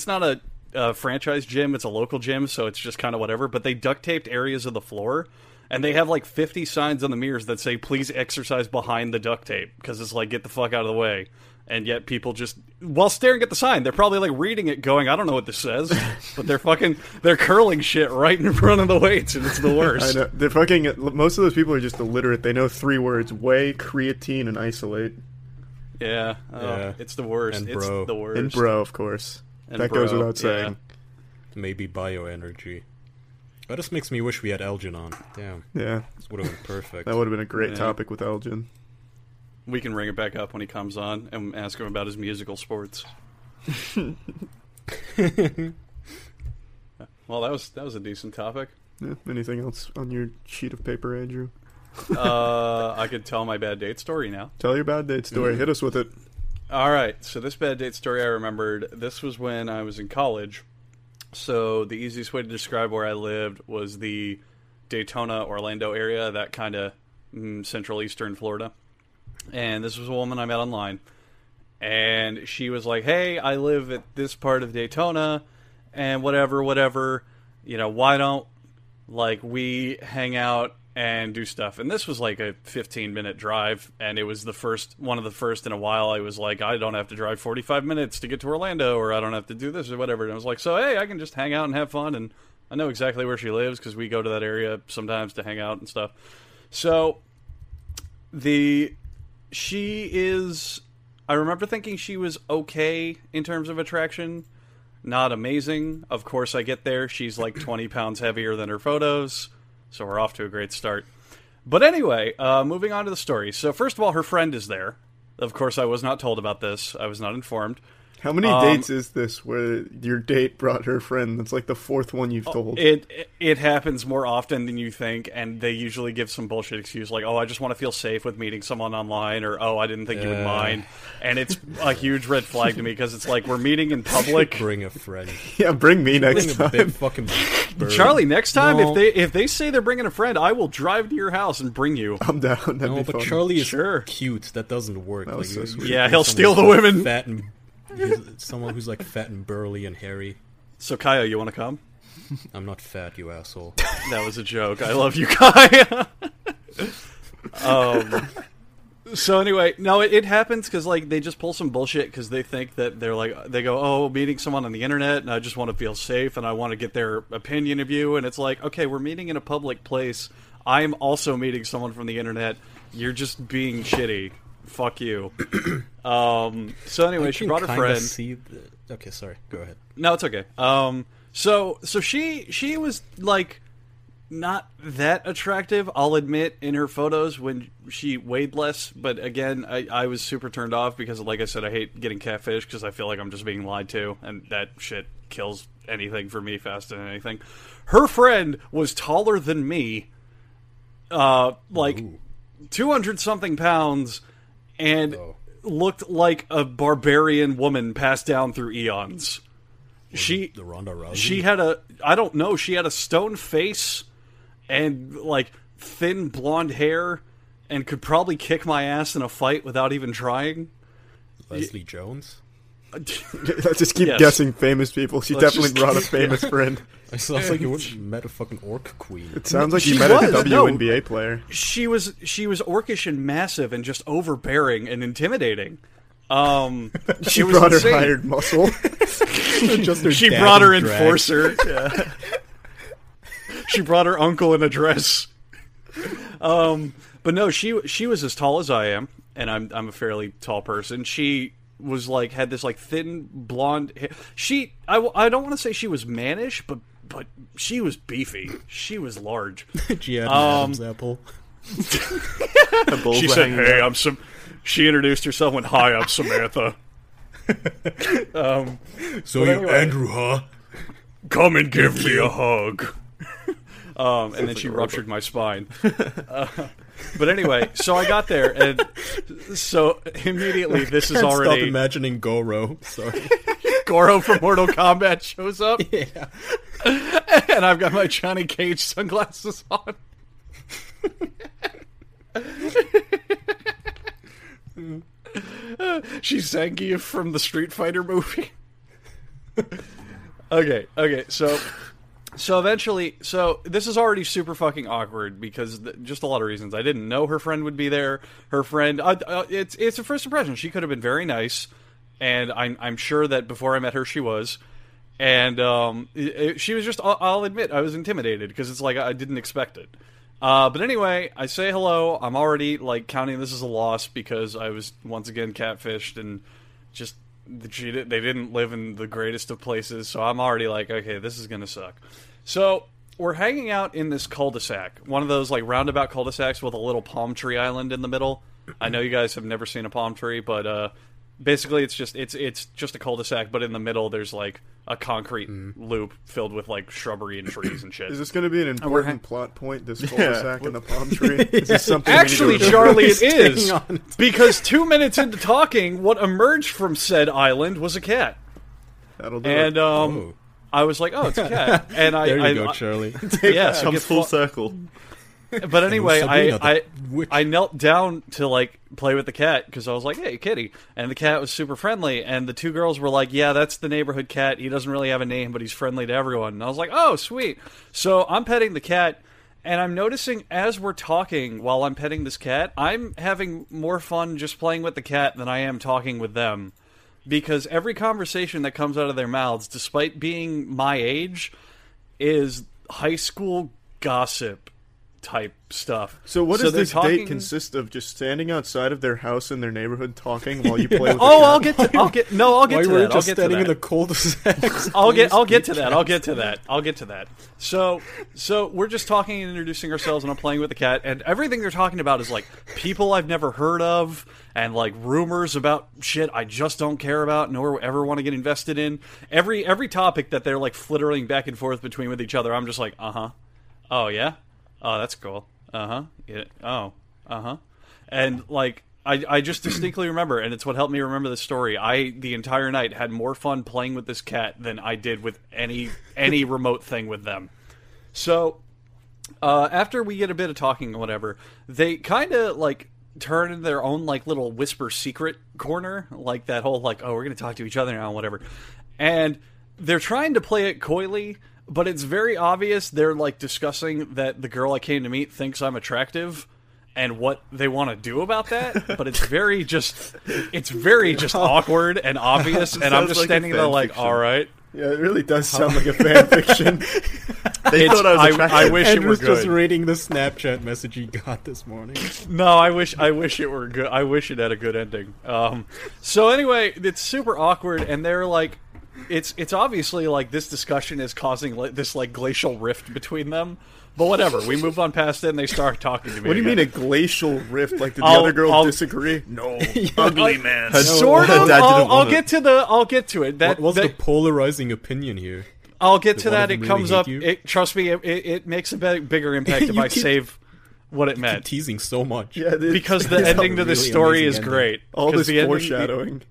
a franchise gym, it's a local gym, so it's just kind of whatever, but they duct taped areas of the floor, and they have like 50 signs on the mirrors that say please exercise behind the duct tape, because it's like, get the fuck out of the way. And yet people just, while staring at the sign, they're probably like reading it going, I don't know what this says, but they're curling shit right in front of the weights, and it's the worst. I know. They're fucking, most of those people are just illiterate. They know three words: whey, creatine, and isolate. Yeah, it's the worst. And bro. It's the worst. And bro, of course. And that goes without saying. Maybe bioenergy. That just makes me wish we had Elgin on. Damn. Yeah. This would have been perfect. That would have been a great topic with Elgin. We can ring it back up when he comes on and ask him about his musical sports. Well, that was a decent topic. Yeah, anything else on your sheet of paper, Andrew? I could tell my bad date story now. Tell your bad date story. Hit us with it. All right. So this bad date story I remembered, this was when I was in college. So the easiest way to describe where I lived was the Daytona, Orlando area, that kind of central eastern Florida. And this was a woman I met online. And she was like, hey, I live at this part of Daytona and whatever. You know, why don't, like, we hang out and do stuff. And this was like a 15-minute drive, and it was the first in a while I was like, I don't have to drive 45 minutes to get to Orlando, or I don't have to do this or whatever. And I was like, so hey, I can just hang out and have fun. And I know exactly where she lives because we go to that area sometimes to hang out and stuff. So I remember thinking she was okay in terms of attraction, not amazing. Of course, I get there, she's like 20 pounds heavier than her photos. So we're off to a great start. But anyway, moving on to the story. So first of all, her friend is there. Of course, I was not told about this. I was not informed. How many dates is this where your date brought her friend? That's like the fourth one you've told. It happens more often than you think, and they usually give some bullshit excuse like, oh, I just want to feel safe with meeting someone online, or oh, I didn't think you would mind. And it's a huge red flag to me because it's like, we're meeting in public. Bring a friend. Yeah, bring me next time. Big fucking bird. Charlie, next time, no. if they say they're bringing a friend, I will drive to your house and bring you. I'm down. That'd be fun. Charlie is cute. That doesn't work. That was so sweet. Yeah, he'll steal the women. Fat and someone who's like fat and burly and hairy. So Kaya, you want to come? I'm not fat, you asshole. That was a joke. I love you, Kaya. So anyway, no, it happens because like they just pull some bullshit because they think that they're like, they go, oh, meeting someone on the internet, and I just want to feel safe, and I want to get their opinion of you, and it's like, okay, we're meeting in a public place. I'm also meeting someone from the internet. You're just being shitty. Fuck you. So anyway, she brought her friend. Okay, sorry. Go ahead. No, it's okay. So she was like not that attractive, I'll admit, in her photos when she weighed less. But again, I was super turned off because, like I said, I hate getting catfish because I feel like I'm just being lied to, and that shit kills anything for me faster than anything. Her friend was taller than me, 200-something pounds. And looked like a barbarian woman passed down through eons. The Ronda Rousey? She had I don't know, she had a stone face and, like, thin blonde hair and could probably kick my ass in a fight without even trying. Leslie Jones? Let's just keep guessing famous people. She definitely brought a famous friend. It sounds like you met a fucking orc queen. It sounds like you met a WNBA player. She was orcish and massive and just overbearing and intimidating. She brought her hired muscle. She brought her enforcer. Yeah. She brought her uncle in a dress. But no, she was as tall as I am, and I'm a fairly tall person. She was like had this like thin blonde hair. I don't want to say she was mannish, but she was beefy. She was large. She had an Adam's apple. She said, "Hey, I'm some." She introduced herself, went, "Hi, I'm Samantha." So you, anyway, Andrew, huh? Come and give me a hug. And then she ruptured my spine. But anyway, so I got there, and so immediately this is already... I can't stop imagining Goro. Sorry. Goro from Mortal Kombat shows up. Yeah. And I've got my Johnny Cage sunglasses on. She's Zangief from the Street Fighter movie. Okay, so eventually, so this is already super fucking awkward because just a lot of reasons. I didn't know her friend would be there. Her friend, it's a first impression. She could have been very nice, and I'm sure that before I met her, she was. And she was just, I'll admit, I was intimidated because it's like I didn't expect it. But anyway, I say hello. I'm already like counting this as a loss because I was once again catfished and just they didn't live in the greatest of places. So I'm already like, okay, this is gonna suck. So we're hanging out in this cul-de-sac, one of those like roundabout cul-de-sacs with a little palm tree island in the middle. I know you guys have never seen a palm tree, but basically it's just a cul-de-sac, but in the middle there's like a concrete loop filled with like shrubbery and trees and shit. Is this going to be an important plot point? This cul-de-sac and the palm tree. Is this something? Actually, Charlie, it is because 2 minutes into talking, what emerged from said island was a cat. That'll do. And I was like, "Oh, it's a cat." And there you go, Charlie. Yes, comes full circle. But anyway, I knelt down to like play with the cat because I was like, "Hey, kitty," and the cat was super friendly. And the two girls were like, "Yeah, that's the neighborhood cat. He doesn't really have a name, but he's friendly to everyone." And I was like, "Oh, sweet." So I'm petting the cat, and I'm noticing as we're talking while I'm petting this cat, I'm having more fun just playing with the cat than I am talking with them, because every conversation that comes out of their mouths, despite being my age, is high school gossip type stuff. So what does this date consist of? Just standing outside of their house in their neighborhood talking while you play with the cat? I'll get to that. So we're just talking and introducing ourselves, and I'm playing with the cat, and everything they're talking about is like people I've never heard of and like rumors about shit I just don't care about nor ever want to get invested in. Every topic that they're like flittering back and forth between with each other, I'm just like, "Uh-huh. Oh yeah. Oh, that's cool. Uh-huh. Yeah. Oh. Uh-huh." And, like, I just distinctly remember, and it's what helped me remember this story, the entire night, had more fun playing with this cat than I did with any remote thing with them. So, after we get a bit of talking and whatever, they kind of, like, turn in their own, like, little whisper secret corner, like that whole, like, "Oh, we're going to talk to each other now," and whatever. And they're trying to play it coyly, but it's very obvious they're, like, discussing that the girl I came to meet thinks I'm attractive and what they want to do about that, but it's very just awkward and obvious, and I'm just like standing there like, "All right." Yeah, it really does sound like a fan fiction. They thought I was attractive. I wish Andrew's it were good. Just reading the Snapchat message he got this morning. No, I wish it were good. I wish it had a good ending. So anyway, it's super awkward, and they're like, It's obviously, like, this discussion is causing this, like, glacial rift between them. But whatever, we move on past it, and they start talking to me. What do you mean a glacial rift? Like, did the other girl disagree? No. Ugly man. Sort of. I'll get to it. What's the polarizing opinion here? I'll get to that. It comes up. Trust me, it makes a bigger impact if I save what it meant. Teasing so much. Yeah, because the ending to this story is great. All this foreshadowing.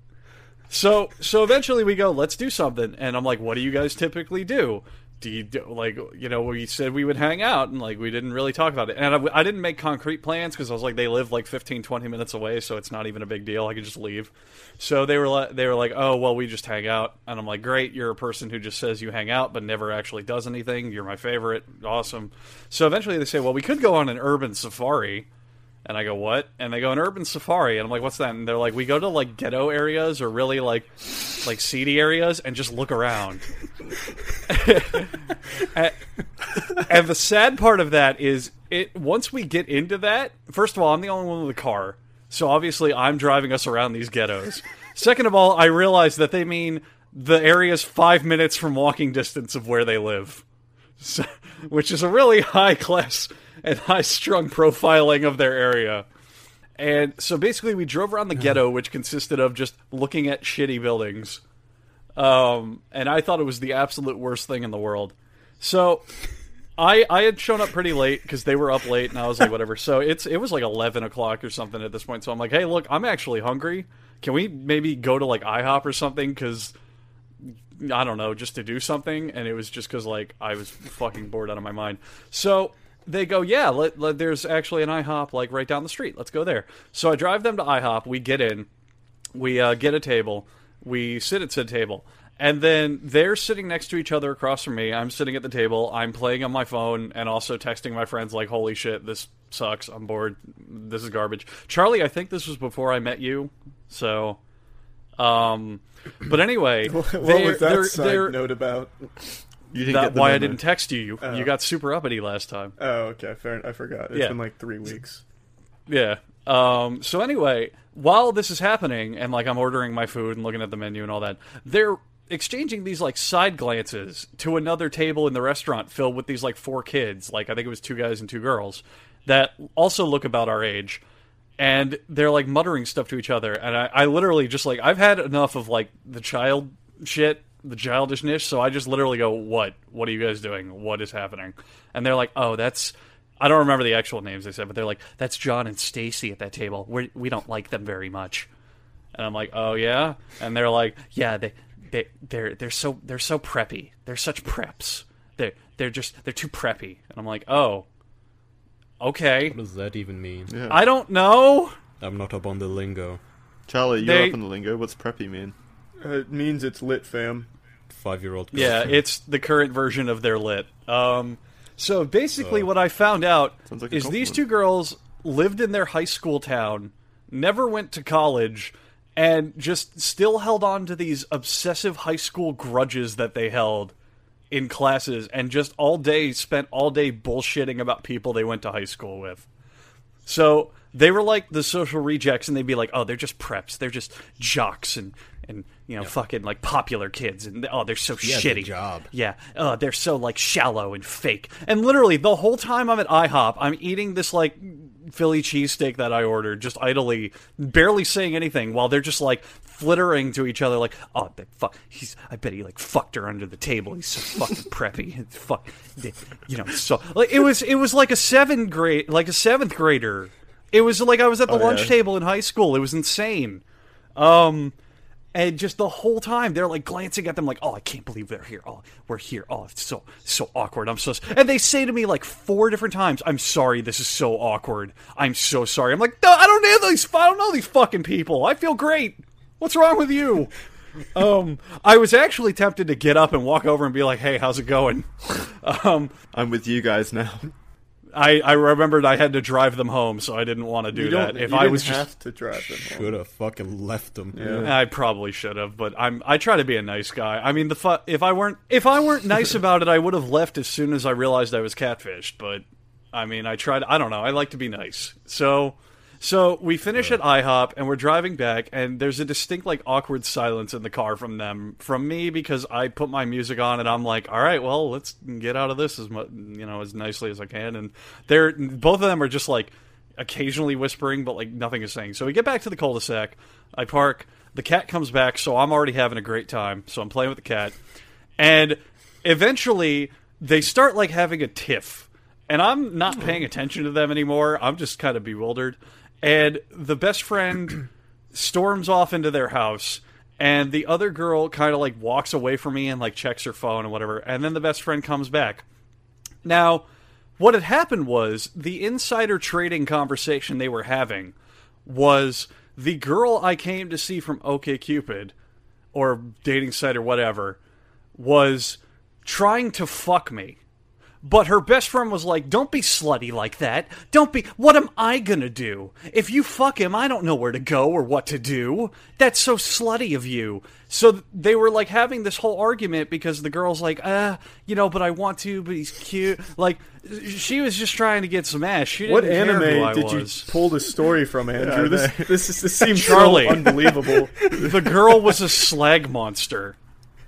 So eventually we go, "Let's do something." And I'm like, "What do you guys typically do?" we said we would hang out, and like we didn't really talk about it, and I didn't make concrete plans because I was like, they live like 15-20 minutes away, so it's not even a big deal, I could just leave. So they were like, oh well, we just hang out, and I'm like, great, you're a person who just says you hang out but never actually does anything, you're my favorite, awesome. So eventually they say, well, we could go on an urban safari, and I go, what? And they go, an urban safari, and I'm like, what's that? And they're like, we go to like ghetto areas or really like seedy areas and just look around. And the sad part of that is, once we get into that, first of all, I'm the only one with a car, so obviously I'm driving us around these ghettos. Second of all, I realize that they mean the area's 5 minutes from walking distance of where they live, so, which is a really high class and high-strung profiling of their area. And so basically we drove around the ghetto, which consisted of just looking at shitty buildings. And I thought it was the absolute worst thing in the world. So I had shown up pretty late because they were up late, and I was like, whatever. So it was like 11 o'clock or something at this point. So I'm like, hey, look, I'm actually hungry. Can we maybe go to like IHOP or something? Because, I don't know, just to do something. And it was just because like I was fucking bored out of my mind. So they go, yeah, there's actually an IHOP like right down the street. Let's go there. So I drive them to IHOP. We get in. We get a table. We sit at said table. And then they're sitting next to each other across from me. I'm sitting at the table. I'm playing on my phone and also texting my friends like, holy shit, this sucks. I'm bored. This is garbage. Charlie, I think this was before I met you. So, but anyway. What was that side note about? That's why I didn't text you. You got super uppity last time. Oh, okay. Fair. I forgot. It's been like 3 weeks. Yeah. So anyway, while this is happening, and like I'm ordering my food and looking at the menu and all that, they're exchanging these like side glances to another table in the restaurant filled with these like four kids. Like I think it was 2 guys and 2 girls that also look about our age. And they're like muttering stuff to each other. And I literally just like, I've had enough of like the child shit. The childishness, so I just literally go, what are you guys doing? What is happening? And they're like, oh, that's, I don't remember the actual names they said, but they're like, that's John and Stacy at that table. We don't like them very much. And I'm like, oh yeah? And they're like, yeah, they're so preppy. They're such preps. They're too preppy. And I'm like, oh, okay. What does that even mean? Yeah. I don't know. I'm not up on the lingo. Charlie, you're up on the lingo. What's preppy mean? It means it's lit, fam. 5-year-old girl. Yeah, it's the current version of their lit. So basically what I found out is these 2 girls lived in their high school town, never went to college, and just still held on to these obsessive high school grudges that they held in classes, and just spent all day bullshitting about people they went to high school with. So they were like the social rejects, and they'd be like, oh, they're just preps, they're just jocks, and you know, fucking like popular kids, and oh, they're so shitty. Job. Yeah, they're so like shallow and fake. And literally, the whole time I'm at IHOP, I'm eating this like Philly cheesesteak that I ordered, just idly, barely saying anything, while they're just like flittering to each other, like, oh, I bet he like fucked her under the table. He's so fucking preppy. Fuck, you know. So like it was like a seventh grader. It was like I was at the lunch table in high school. It was insane. And just the whole time, they're like glancing at them like, oh, I can't believe they're here. Oh, we're here. Oh, it's so awkward. And they say to me like 4 different times, I'm sorry, this is so awkward. I'm so sorry. I'm like, I don't know these fucking people. I feel great. What's wrong with you? I was actually tempted to get up and walk over and be like, hey, how's it going? I'm with you guys now. I remembered I had to drive them home, so I didn't want to do that. If I was have to drive them home. Should have fucking left them. Yeah. I probably should have, but I try to be a nice guy. I mean, if I weren't nice about it, I would have left as soon as I realized I was catfished. But I mean, I tried. I don't know. I like to be nice. So we finish at IHOP, and we're driving back, and there's a distinct like awkward silence in the car from me, because I put my music on, and I'm like, all right, well, let's get out of this as much, you know, as nicely as I can. And both of them are just like occasionally whispering, but like nothing is saying. So we get back to the cul-de-sac. I park. The cat comes back, so I'm already having a great time. So I'm playing with the cat, and eventually they start like having a tiff, and I'm not paying attention to them anymore. I'm just kind of bewildered. And the best friend storms off into their house, And the other girl kind of like walks away from me and like checks her phone and whatever. And then the best friend comes back. Now, what had happened was the insider trading conversation they were having was the girl I came to see from OkCupid or dating site or whatever was trying to fuck me. But her best friend was like, don't be slutty like that. Don't be, what am I gonna do? If you fuck him, I don't know where to go or what to do. That's so slutty of you. So they were like having this whole argument because the girl's like, you know, but I want to, but he's cute. Like, she was just trying to get some ass. She didn't what anime care who I did was. You pull this story from, Andrew? Yeah, this seems so unbelievable. The girl was a slag monster.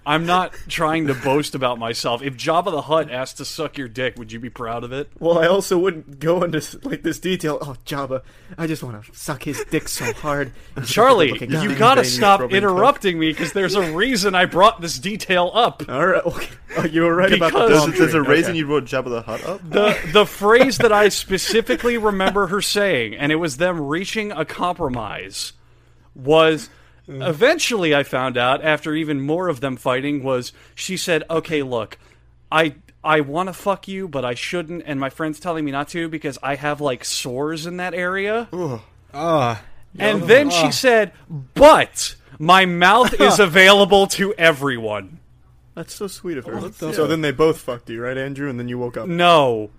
I'm not trying to boast about myself. If Jabba the Hutt asked to suck your dick, would you be proud of it? Well, I also wouldn't go into like this detail. Oh, Jabba, I just want to suck his dick so hard. Charlie, you gotta stop interrupting me because there's a reason I brought this detail up. All right, okay. Oh, you were right because about the there's a reason you brought Jabba the Hutt up. The phrase that I specifically remember her saying, and it was them reaching a compromise, was. Eventually, I found out, after even more of them fighting, was she said, okay, look, I want to fuck you, but I shouldn't, and my friend's telling me not to because I have, like, sores in that area. And then she said, but my mouth is available to everyone. That's so sweet of her. So then they both fucked you, right, Andrew? And then you woke up. No.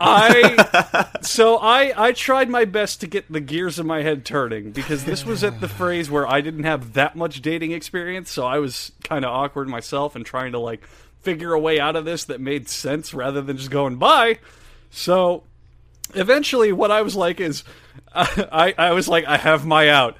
I tried my best to get the gears in my head turning, because this was at the phrase where I didn't have that much dating experience, so I was kind of awkward myself and trying to, like, figure a way out of this that made sense rather than just going, bye. So, eventually, what I was like is, I was like, I have my out.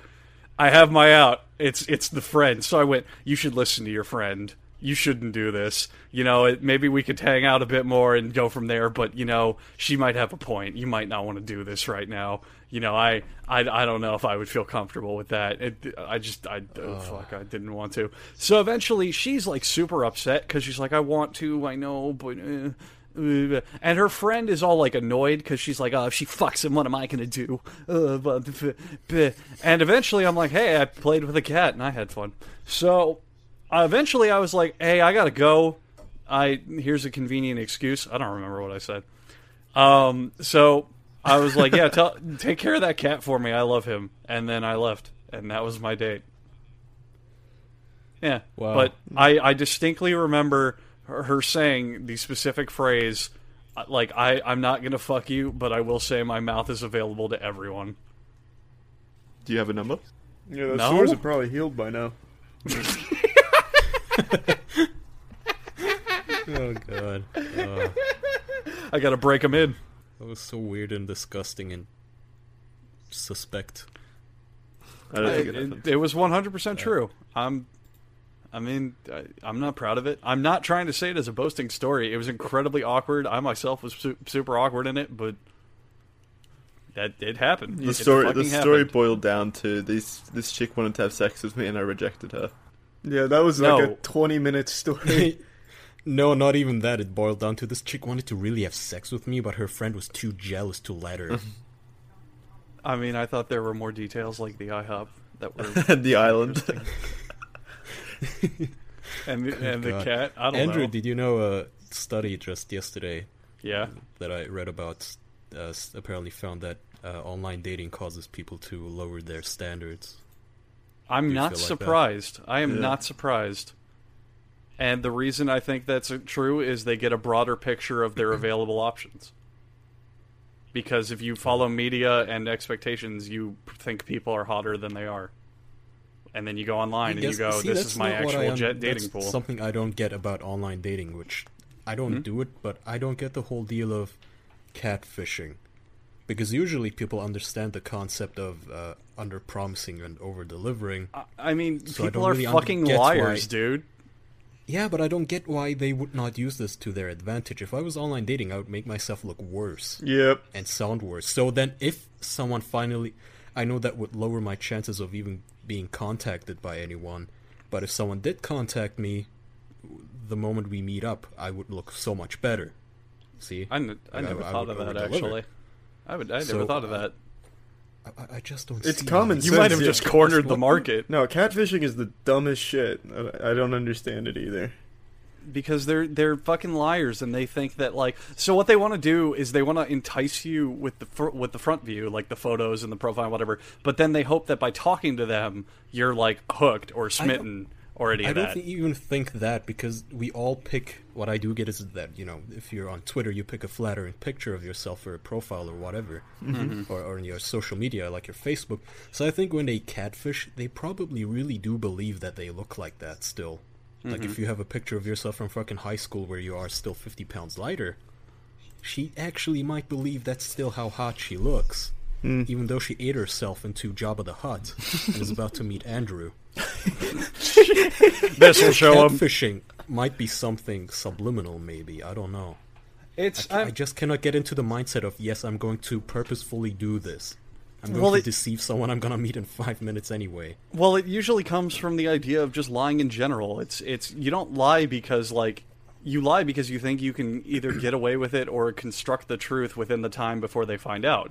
It's the friend. So I went, you should listen to your friend. You shouldn't do this. You know, maybe we could hang out a bit more and go from there, but, you know, she might have a point. You might not want to do this right now. You know, I don't know if I would feel comfortable with that. I didn't want to. So eventually she's, like, super upset because she's like, I want to, I know, but... And her friend is all, like, annoyed because she's like, oh, if she fucks him, what am I going to do? And eventually I'm like, hey, I played with a cat and I had fun. So... eventually, I was like, hey, I gotta go. Here's a convenient excuse. I don't remember what I said. So I was like, yeah, take care of that cat for me. I love him. And then I left. And that was my date. Yeah. Wow. But I distinctly remember her saying the specific phrase, like, I'm not gonna fuck you, but I will say my mouth is available to everyone. Do you have a number? Yeah, those sores are probably healed by now. Oh god! I gotta break him in. That was so weird and disgusting and suspect. It was 100% true. I'm not proud of it. I'm not trying to say it as a boasting story. It was incredibly awkward. I myself was super awkward in it, but that it happened. The story boiled down to this chick wanted to have sex with me, and I rejected her. Yeah, that was like a 20-minute story. No, not even that. It boiled down to this chick wanted to really have sex with me, but her friend was too jealous to let her. I mean, I thought there were more details like the IHOP that were... the island. and the cat. I don't know. Andrew, did you know a study just yesterday? Yeah. That I read about apparently found that online dating causes people to lower their standards. I'm not surprised. That? I am not surprised. And the reason I think that's true is they get a broader picture of their available options. Because if you follow media and expectations, you think people are hotter than they are. And then you go online and you go, this is my actual dating pool. That's something I don't get about online dating, which I don't do it, but I don't get the whole deal of catfishing. Because usually people understand the concept of under-promising and over-delivering. I mean, so people are really fucking liars, dude. Yeah, but I don't get why they would not use this to their advantage. If I was online dating, I would make myself look worse. Yep. And sound worse. So then if someone finally... I know that would lower my chances of even being contacted by anyone. But if someone did contact me, the moment we meet up, I would look so much better. See? I never thought of that, actually. I never thought of that. I just don't. It's common sense. You might have just cornered the market. No, catfishing is the dumbest shit. I don't understand it either. Because they're fucking liars, and they think that, like, so what they want to do is they want to entice you with the front view, like the photos and the profile and whatever, but then they hope that by talking to them you're, like, hooked or smitten or any of that. I don't even think that, because we all pick, what I do get is that, you know, if you're on Twitter you pick a flattering picture of yourself or a profile or whatever, mm-hmm. or in your social media like your Facebook. So I think when they catfish, they probably really do believe that they look like that still. Like, mm-hmm. if you have a picture of yourself from fucking high school where you are still 50 pounds lighter, she actually might believe that's still how hot she looks, even though she ate herself into Jabba the Hutt and is about to meet Andrew. This will show up. Catfishing might be something subliminal, maybe. I don't know. I just cannot get into the mindset of, yes, I'm going to purposefully do this. I'm going to deceive someone I'm going to meet in 5 minutes anyway. Well, it usually comes from the idea of just lying in general. It's you don't lie because, like, you lie because you think you can either get away with it or construct the truth within the time before they find out.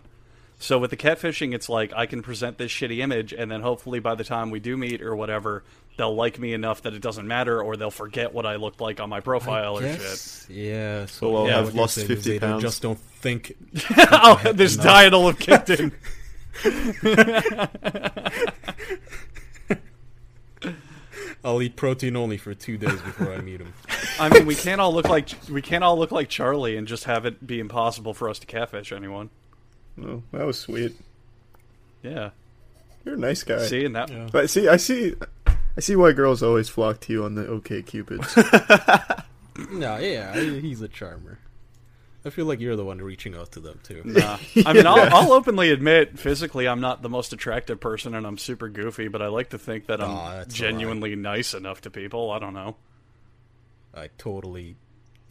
So with the catfishing, it's like, I can present this shitty image, and then hopefully by the time we do meet or whatever, they'll like me enough that it doesn't matter, or they'll forget what I looked like on my profile or shit. Yeah, so I've lost 50 pounds. Just don't think... oh, this diet will have kicked in. I'll eat protein only for 2 days before I meet him. I mean, we can't all look like Charlie and just have it be impossible for us to catfish anyone. Oh, that was sweet. Yeah, you're a nice guy. See, yeah. But I see why girls always flock to you on the OkCupid. No, yeah, he's a charmer. I feel like you're the one reaching out to them, too. Nah. I mean, I'll openly admit, physically, I'm not the most attractive person, and I'm super goofy, but I like to think that I'm genuinely nice enough to people. I don't know. I totally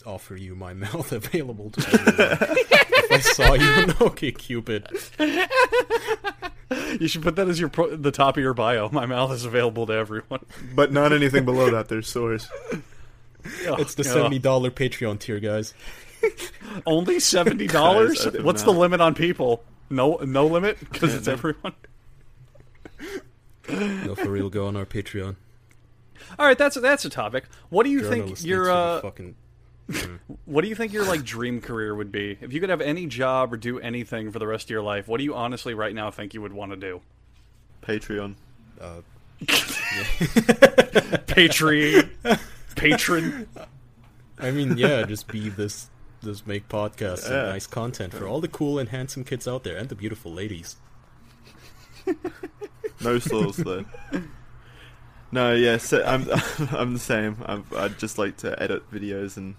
offer you my mouth available to everyone. If I saw you on OkCupid. You should put that as the top of your bio. My mouth is available to everyone. But not anything below that. There's source. It's the $70 Patreon tier, guys. Only $70? Guys, what's the limit on people? No limit? Because it's everyone? No, for real, go on our Patreon. Alright, that's a topic. What do you think your what do you think your, like, dream career would be? If you could have any job or do anything for the rest of your life, what do you honestly right now think you would want to do? Patreon. Patron. I mean, yeah, just be this make podcasts and nice content for all the cool and handsome kids out there and the beautiful ladies. No souls, though. No, yeah, so I'm the same. I'd just like to edit videos and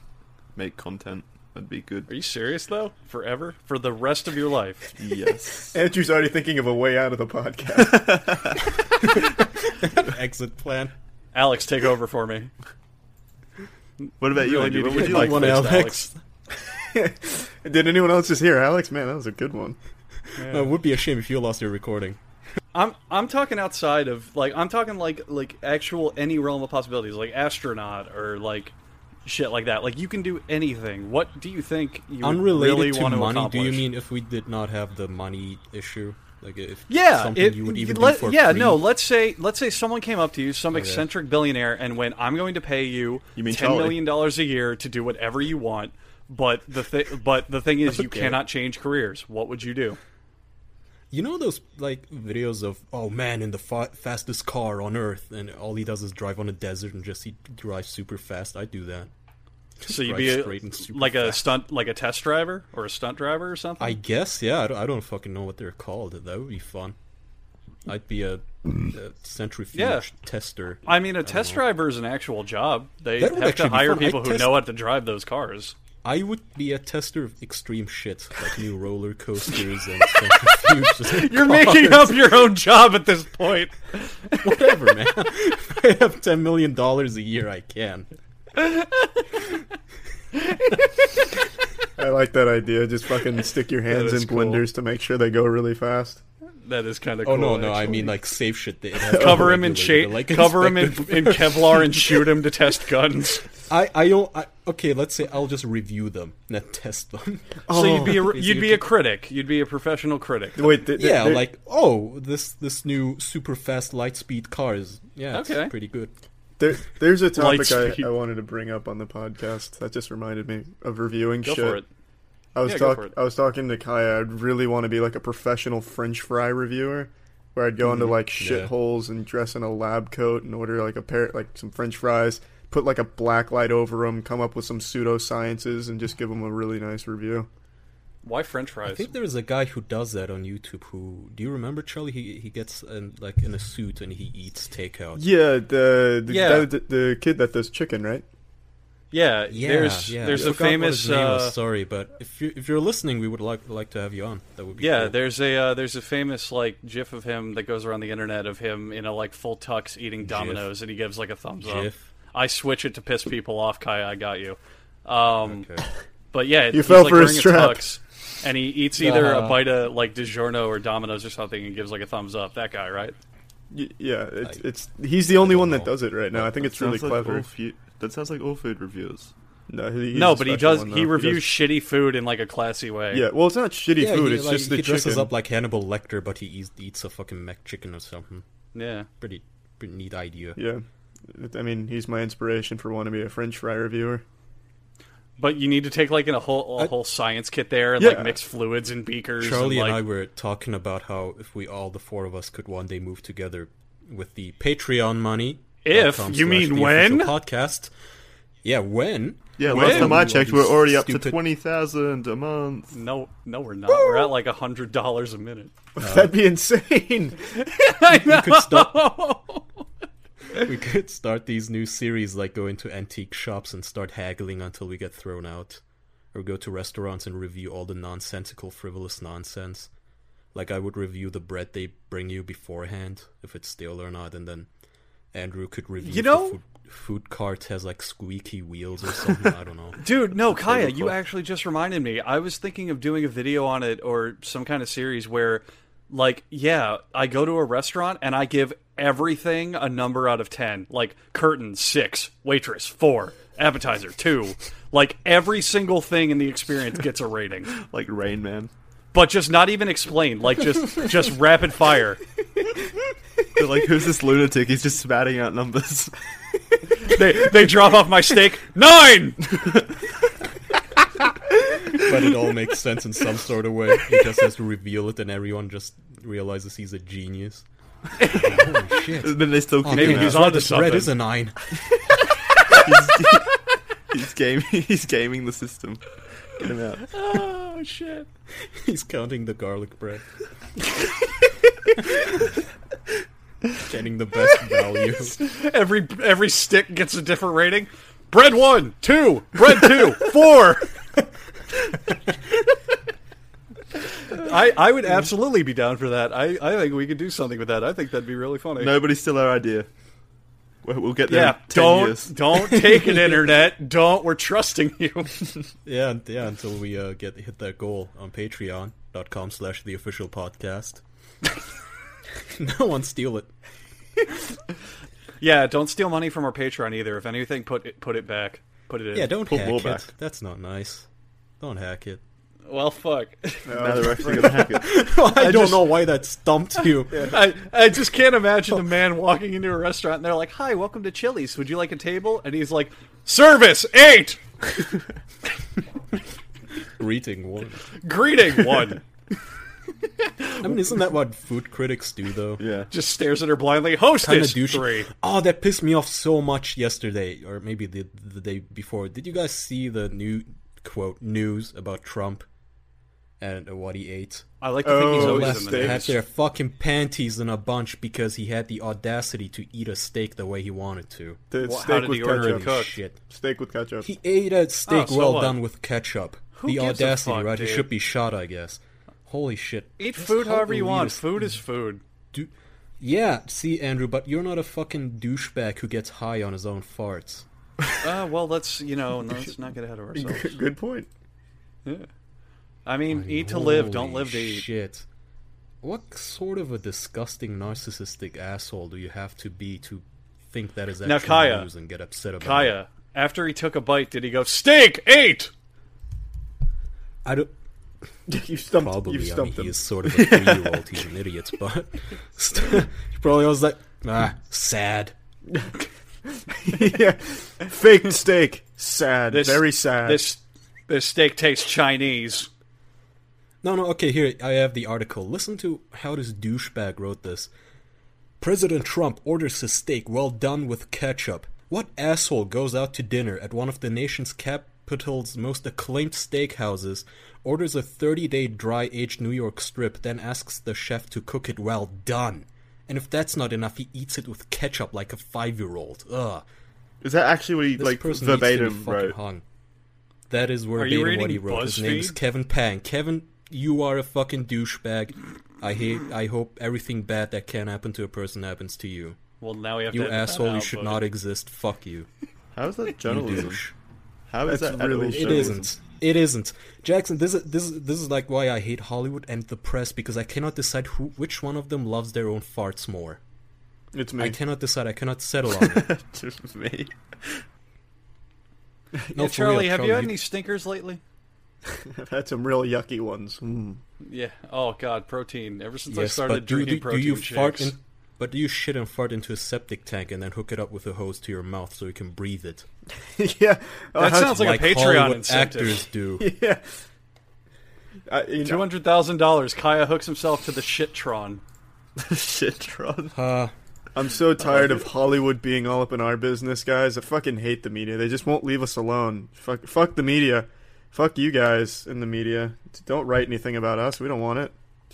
make content. That'd be good. Are you serious, though? Forever? For the rest of your life? Yes. Andrew's already thinking of a way out of the podcast. Exit plan. Alex, take over for me. What about you, Andrew? What would you like one, Alex? Did anyone else just hear Alex? Man, that was a good one. Yeah. No, it would be a shame if you lost your recording. I'm talking outside of, like, I'm talking like actual any realm of possibilities, like astronaut or like shit like that. Like, you can do anything. What do you think you really want to money, accomplish? Do you mean if we did not have the money issue? Like, if something you would even do for free? No, let's say someone came up to you, some eccentric billionaire, and went, I'm going to pay you, $10 million dollars a year to do whatever you want, but the thing is, you cannot change careers. What would you do? You know those, like, videos of, oh man, in the fastest car on earth, and all he does is drive on a desert and just he drives super fast? I'd do that. So you'd be a test driver or a stunt driver or something? I guess, yeah. I don't fucking know what they're called. That would be fun. I'd be a centrifuge tester. I mean, a test driver is an actual job. They have to hire people who know how to drive those cars. I would be a tester of extreme shit, like new roller coasters and centrifuges. You're making up your own job at this point. Whatever, man. If I have $10 million a year, I can. I like that idea. Just fucking stick your hands in blenders to make sure they go really fast. That is kind of cool. Oh, no, actually. I mean, like, safe shit. Cover him in shape. Cover him in Kevlar and shoot him to test guns. Okay, let's say I'll just review them, not test them. Oh, so you'd be a critic. You'd be a professional critic. Wait, this new super fast light speed cars. Yeah, okay. It's pretty good. There's a topic I wanted to bring up on the podcast that just reminded me of reviewing shit. Go for it. I was talking to Kaya. I'd really want to be like a professional French fry reviewer, where I'd go into like shitholes and dress in a lab coat and order like some French fries, put like a black light over them, come up with some pseudosciences, and just give them a really nice review. Why French fries? I think there's a guy who does that on YouTube. Do you remember, Charlie? He gets in a suit and he eats takeout. Yeah, the kid that does chicken, right? Yeah, there's a famous. Sorry, but if you're listening, we would like to have you on. That would be cool. There's a famous like GIF of him that goes around the internet of him in a like full tux eating Domino's, and he gives like a thumbs up. I switch it to piss people off, Kai. I got you. Okay. But yeah, you fell for his trap. And he eats either a bite of like DiGiorno or Domino's or something, and gives like a thumbs up. That guy, right? Yeah, he's the only one that does it right now. I think it's really clever. That sounds like all food reviews. No, but he does. He reviews shitty food in like a classy way. Yeah, well, it's not shitty food. It's just the chicken. He dresses up like Hannibal Lecter, but he eats a fucking mech chicken or something. Yeah, pretty neat idea. Yeah, I mean, he's my inspiration for wanting to be a French fry reviewer. But you need to take like a whole science kit there and like mix fluids and beakers. Charlie and I were talking about how if we all the four of us could one day move together with the Patreon money. If you mean when podcast, last time I checked, we're already up to 20,000 a month. No, we're not. Woo! We're at like $100 a minute. That'd be insane. I know. We could start these new series, like go into antique shops and start haggling until we get thrown out, or go to restaurants and review all the nonsensical, frivolous nonsense. Like I would review the bread they bring you beforehand, if it's stale or not, and then Andrew could review food cart has like squeaky wheels or something. I don't know. Dude, no, Kaya, you actually just reminded me. I was thinking of doing a video on it or some kind of series where I go to a restaurant and I give everything a number out of 10. Like curtain 6, waitress 4, appetizer 2. Like every single thing in the experience gets a rating. Like Rain Man. But just not even explained. Like just rapid fire. They're like, who's this lunatic? He's just spouting out numbers. They drop off my steak. 9! But it all makes sense in some sort of way. He just has to reveal it and everyone just realizes he's a genius. Like, holy shit. And then they still keep maybe he's on to something. Red is a 9. He's gaming the system. Get him out. Oh, shit. He's counting the garlic bread. Getting the best values. Every stick gets a different rating. Bread 1, 2, bread 2, 4. I would absolutely be down for that. I think we could do something with that. I think that'd be really funny. No, but it's still our idea. We'll get there. Yeah, in 10 years. Don't take it, internet. Don't. We're trusting you. Yeah. Until we hit that goal on Patreon.com/theofficialpodcast. No one steal it. Yeah, don't steal money from our Patreon either. If anything, put it back. Put it in. Yeah, don't hack it. Back. That's not nice. Don't hack it. Well, fuck. Now they're actually going to hack it. Well, I don't know why that stumped you. I just can't imagine a man walking into a restaurant and they're like, hi, welcome to Chili's. Would you like a table? And he's like, service 8! Greeting 1. I mean, isn't that what food critics do, though? Yeah. Just stares at her blindly. Hostess 3. Oh, that pissed me off so much yesterday, or maybe the day before. Did you guys see the new, quote, news about Trump and what he ate? I like to think he's always in the news. Had their fucking panties in a bunch because he had the audacity to eat a steak the way he wanted to. How did he order it cooked? Steak with ketchup. He ate a steak done with ketchup. Who the audacity, fuck, right? Dude. He should be shot, I guess. Holy shit. Eat food however you want. Food is food. Yeah, see, Andrew, but you're not a fucking douchebag who gets high on his own farts. Well, let's not get ahead of ourselves. Good point. Yeah. I mean, eat to live, don't live to eat. Shit. What sort of a disgusting, narcissistic asshole do you have to be to think that is actually Kaya, news and get upset about Kaya, it? Kaya, after he took a bite, did he go, steak, ate? I don't... You've stumped him. He is sort of a 3-year-old. He's an idiot, but... he probably was like, sad. Yeah. Fake steak. Sad. Very sad. This steak tastes Chinese. No, okay, here, I have the article. Listen to how this douchebag wrote this. President Trump orders his steak well done with ketchup. What asshole goes out to dinner at one of the nation's capital's most acclaimed steakhouses, orders a 30-day dry-aged New York strip, then asks the chef to cook it well done? And if that's not enough, he eats it with ketchup like a 5-year-old. Ugh. Is that actually what he, like, verbatim wrote? Hung. That is verbatim what he wrote. His name is Kevin Pang. Kevin, you are a fucking douchebag. I hope everything bad that can happen to a person happens to you. Well, now we have to asshole, you should not exist. Fuck you. How is that journalism? How is that really journalism? It isn't. Jackson, this is like why I hate Hollywood and the press, because I cannot decide which one of them loves their own farts more. It's me. I cannot decide. I cannot settle on it. Just me. No, yeah, Charlie, have you had any stinkers lately? I've had some real yucky ones. Mm. Yeah. Oh God, protein. Ever since I started drinking protein shakes. But do you shit and fart into a septic tank and then hook it up with a hose to your mouth so you can breathe it? Yeah. Oh, that sounds like a Patreon incentive. Actors do. Yeah. $200,000. Kaya hooks himself to the shit-tron. The shit-tron? I'm so tired of Hollywood being all up in our business, guys. I fucking hate the media. They just won't leave us alone. Fuck the media. Fuck you guys in the media. Don't write anything about us. We don't want it.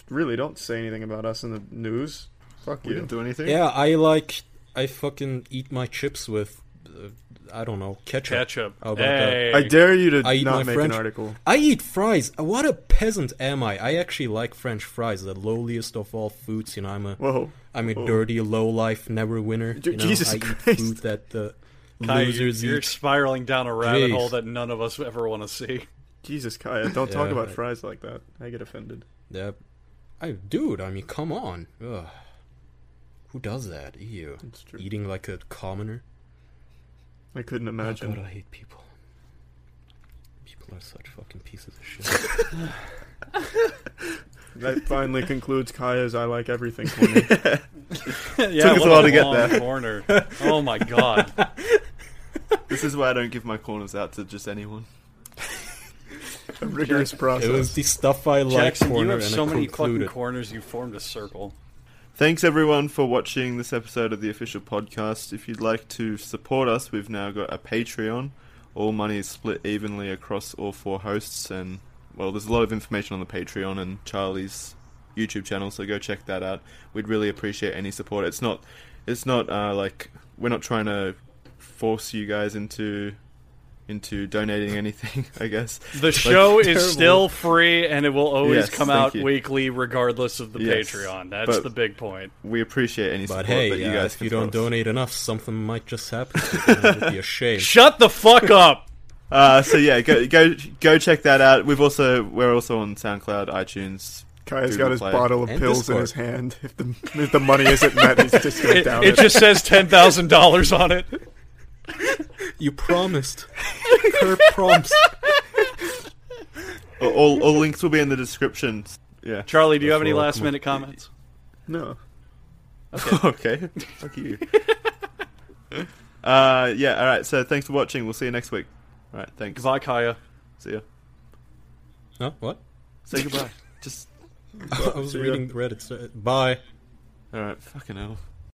Really, don't say anything about us in the news. Fuck you. We didn't do anything. Yeah, I fucking eat my chips with, I don't know, ketchup. Ketchup. How about that? I dare you to not make an article. I eat fries. What a peasant am I? I actually like French fries, the lowliest of all foods. You know, I'm a dirty, low-life, never winner. Jesus Christ. I eat food that the losers eat. You're spiraling down a rabbit hole that none of us ever want to see. Jesus, Kaya, don't talk about fries like that. I get offended. Yeah. Dude, I mean, come on. Ugh. Who does that? Ew. Eating like a commoner? I couldn't imagine. Oh God, I hate people. People are such fucking pieces of shit. That finally concludes Kaya's I like everything corner. Took us a while to get there. Corner. Oh my God. This is why I don't give my corners out to just anyone. A rigorous process. It was the stuff I like. Jackson, corner, you have so many fucking corners, you formed a circle. Thanks everyone for watching this episode of The Official Podcast. If you'd like to support us, we've now got a Patreon. All money is split evenly across all 4 hosts, and well, there's a lot of information on the Patreon and Charlie's YouTube channel, so go check that out. We'd really appreciate any support. It's not like we're not trying to force you guys into donating anything, I guess. The show is terrible. Still free, and it will always come out weekly regardless of the Patreon. That's the big point. We appreciate any support that you guys can. If you don't donate enough, something might just happen. It would be a shame. Shut the fuck up! Go check that out. We're also on SoundCloud, iTunes. Kaya's got his bottle of pills in his hand. If the money isn't met, he's just going to down it. It just says $10,000 on it. You promised. Her prompts. All links will be in the description. Yeah. Charlie, do you have any last-minute comments? No. Okay. Fuck you. All right. So thanks for watching. We'll see you next week. All right. Thanks. Goodbye, Kaya. See ya. Huh? What? Say goodbye. I was reading Reddit. Bye. All right. Fucking hell.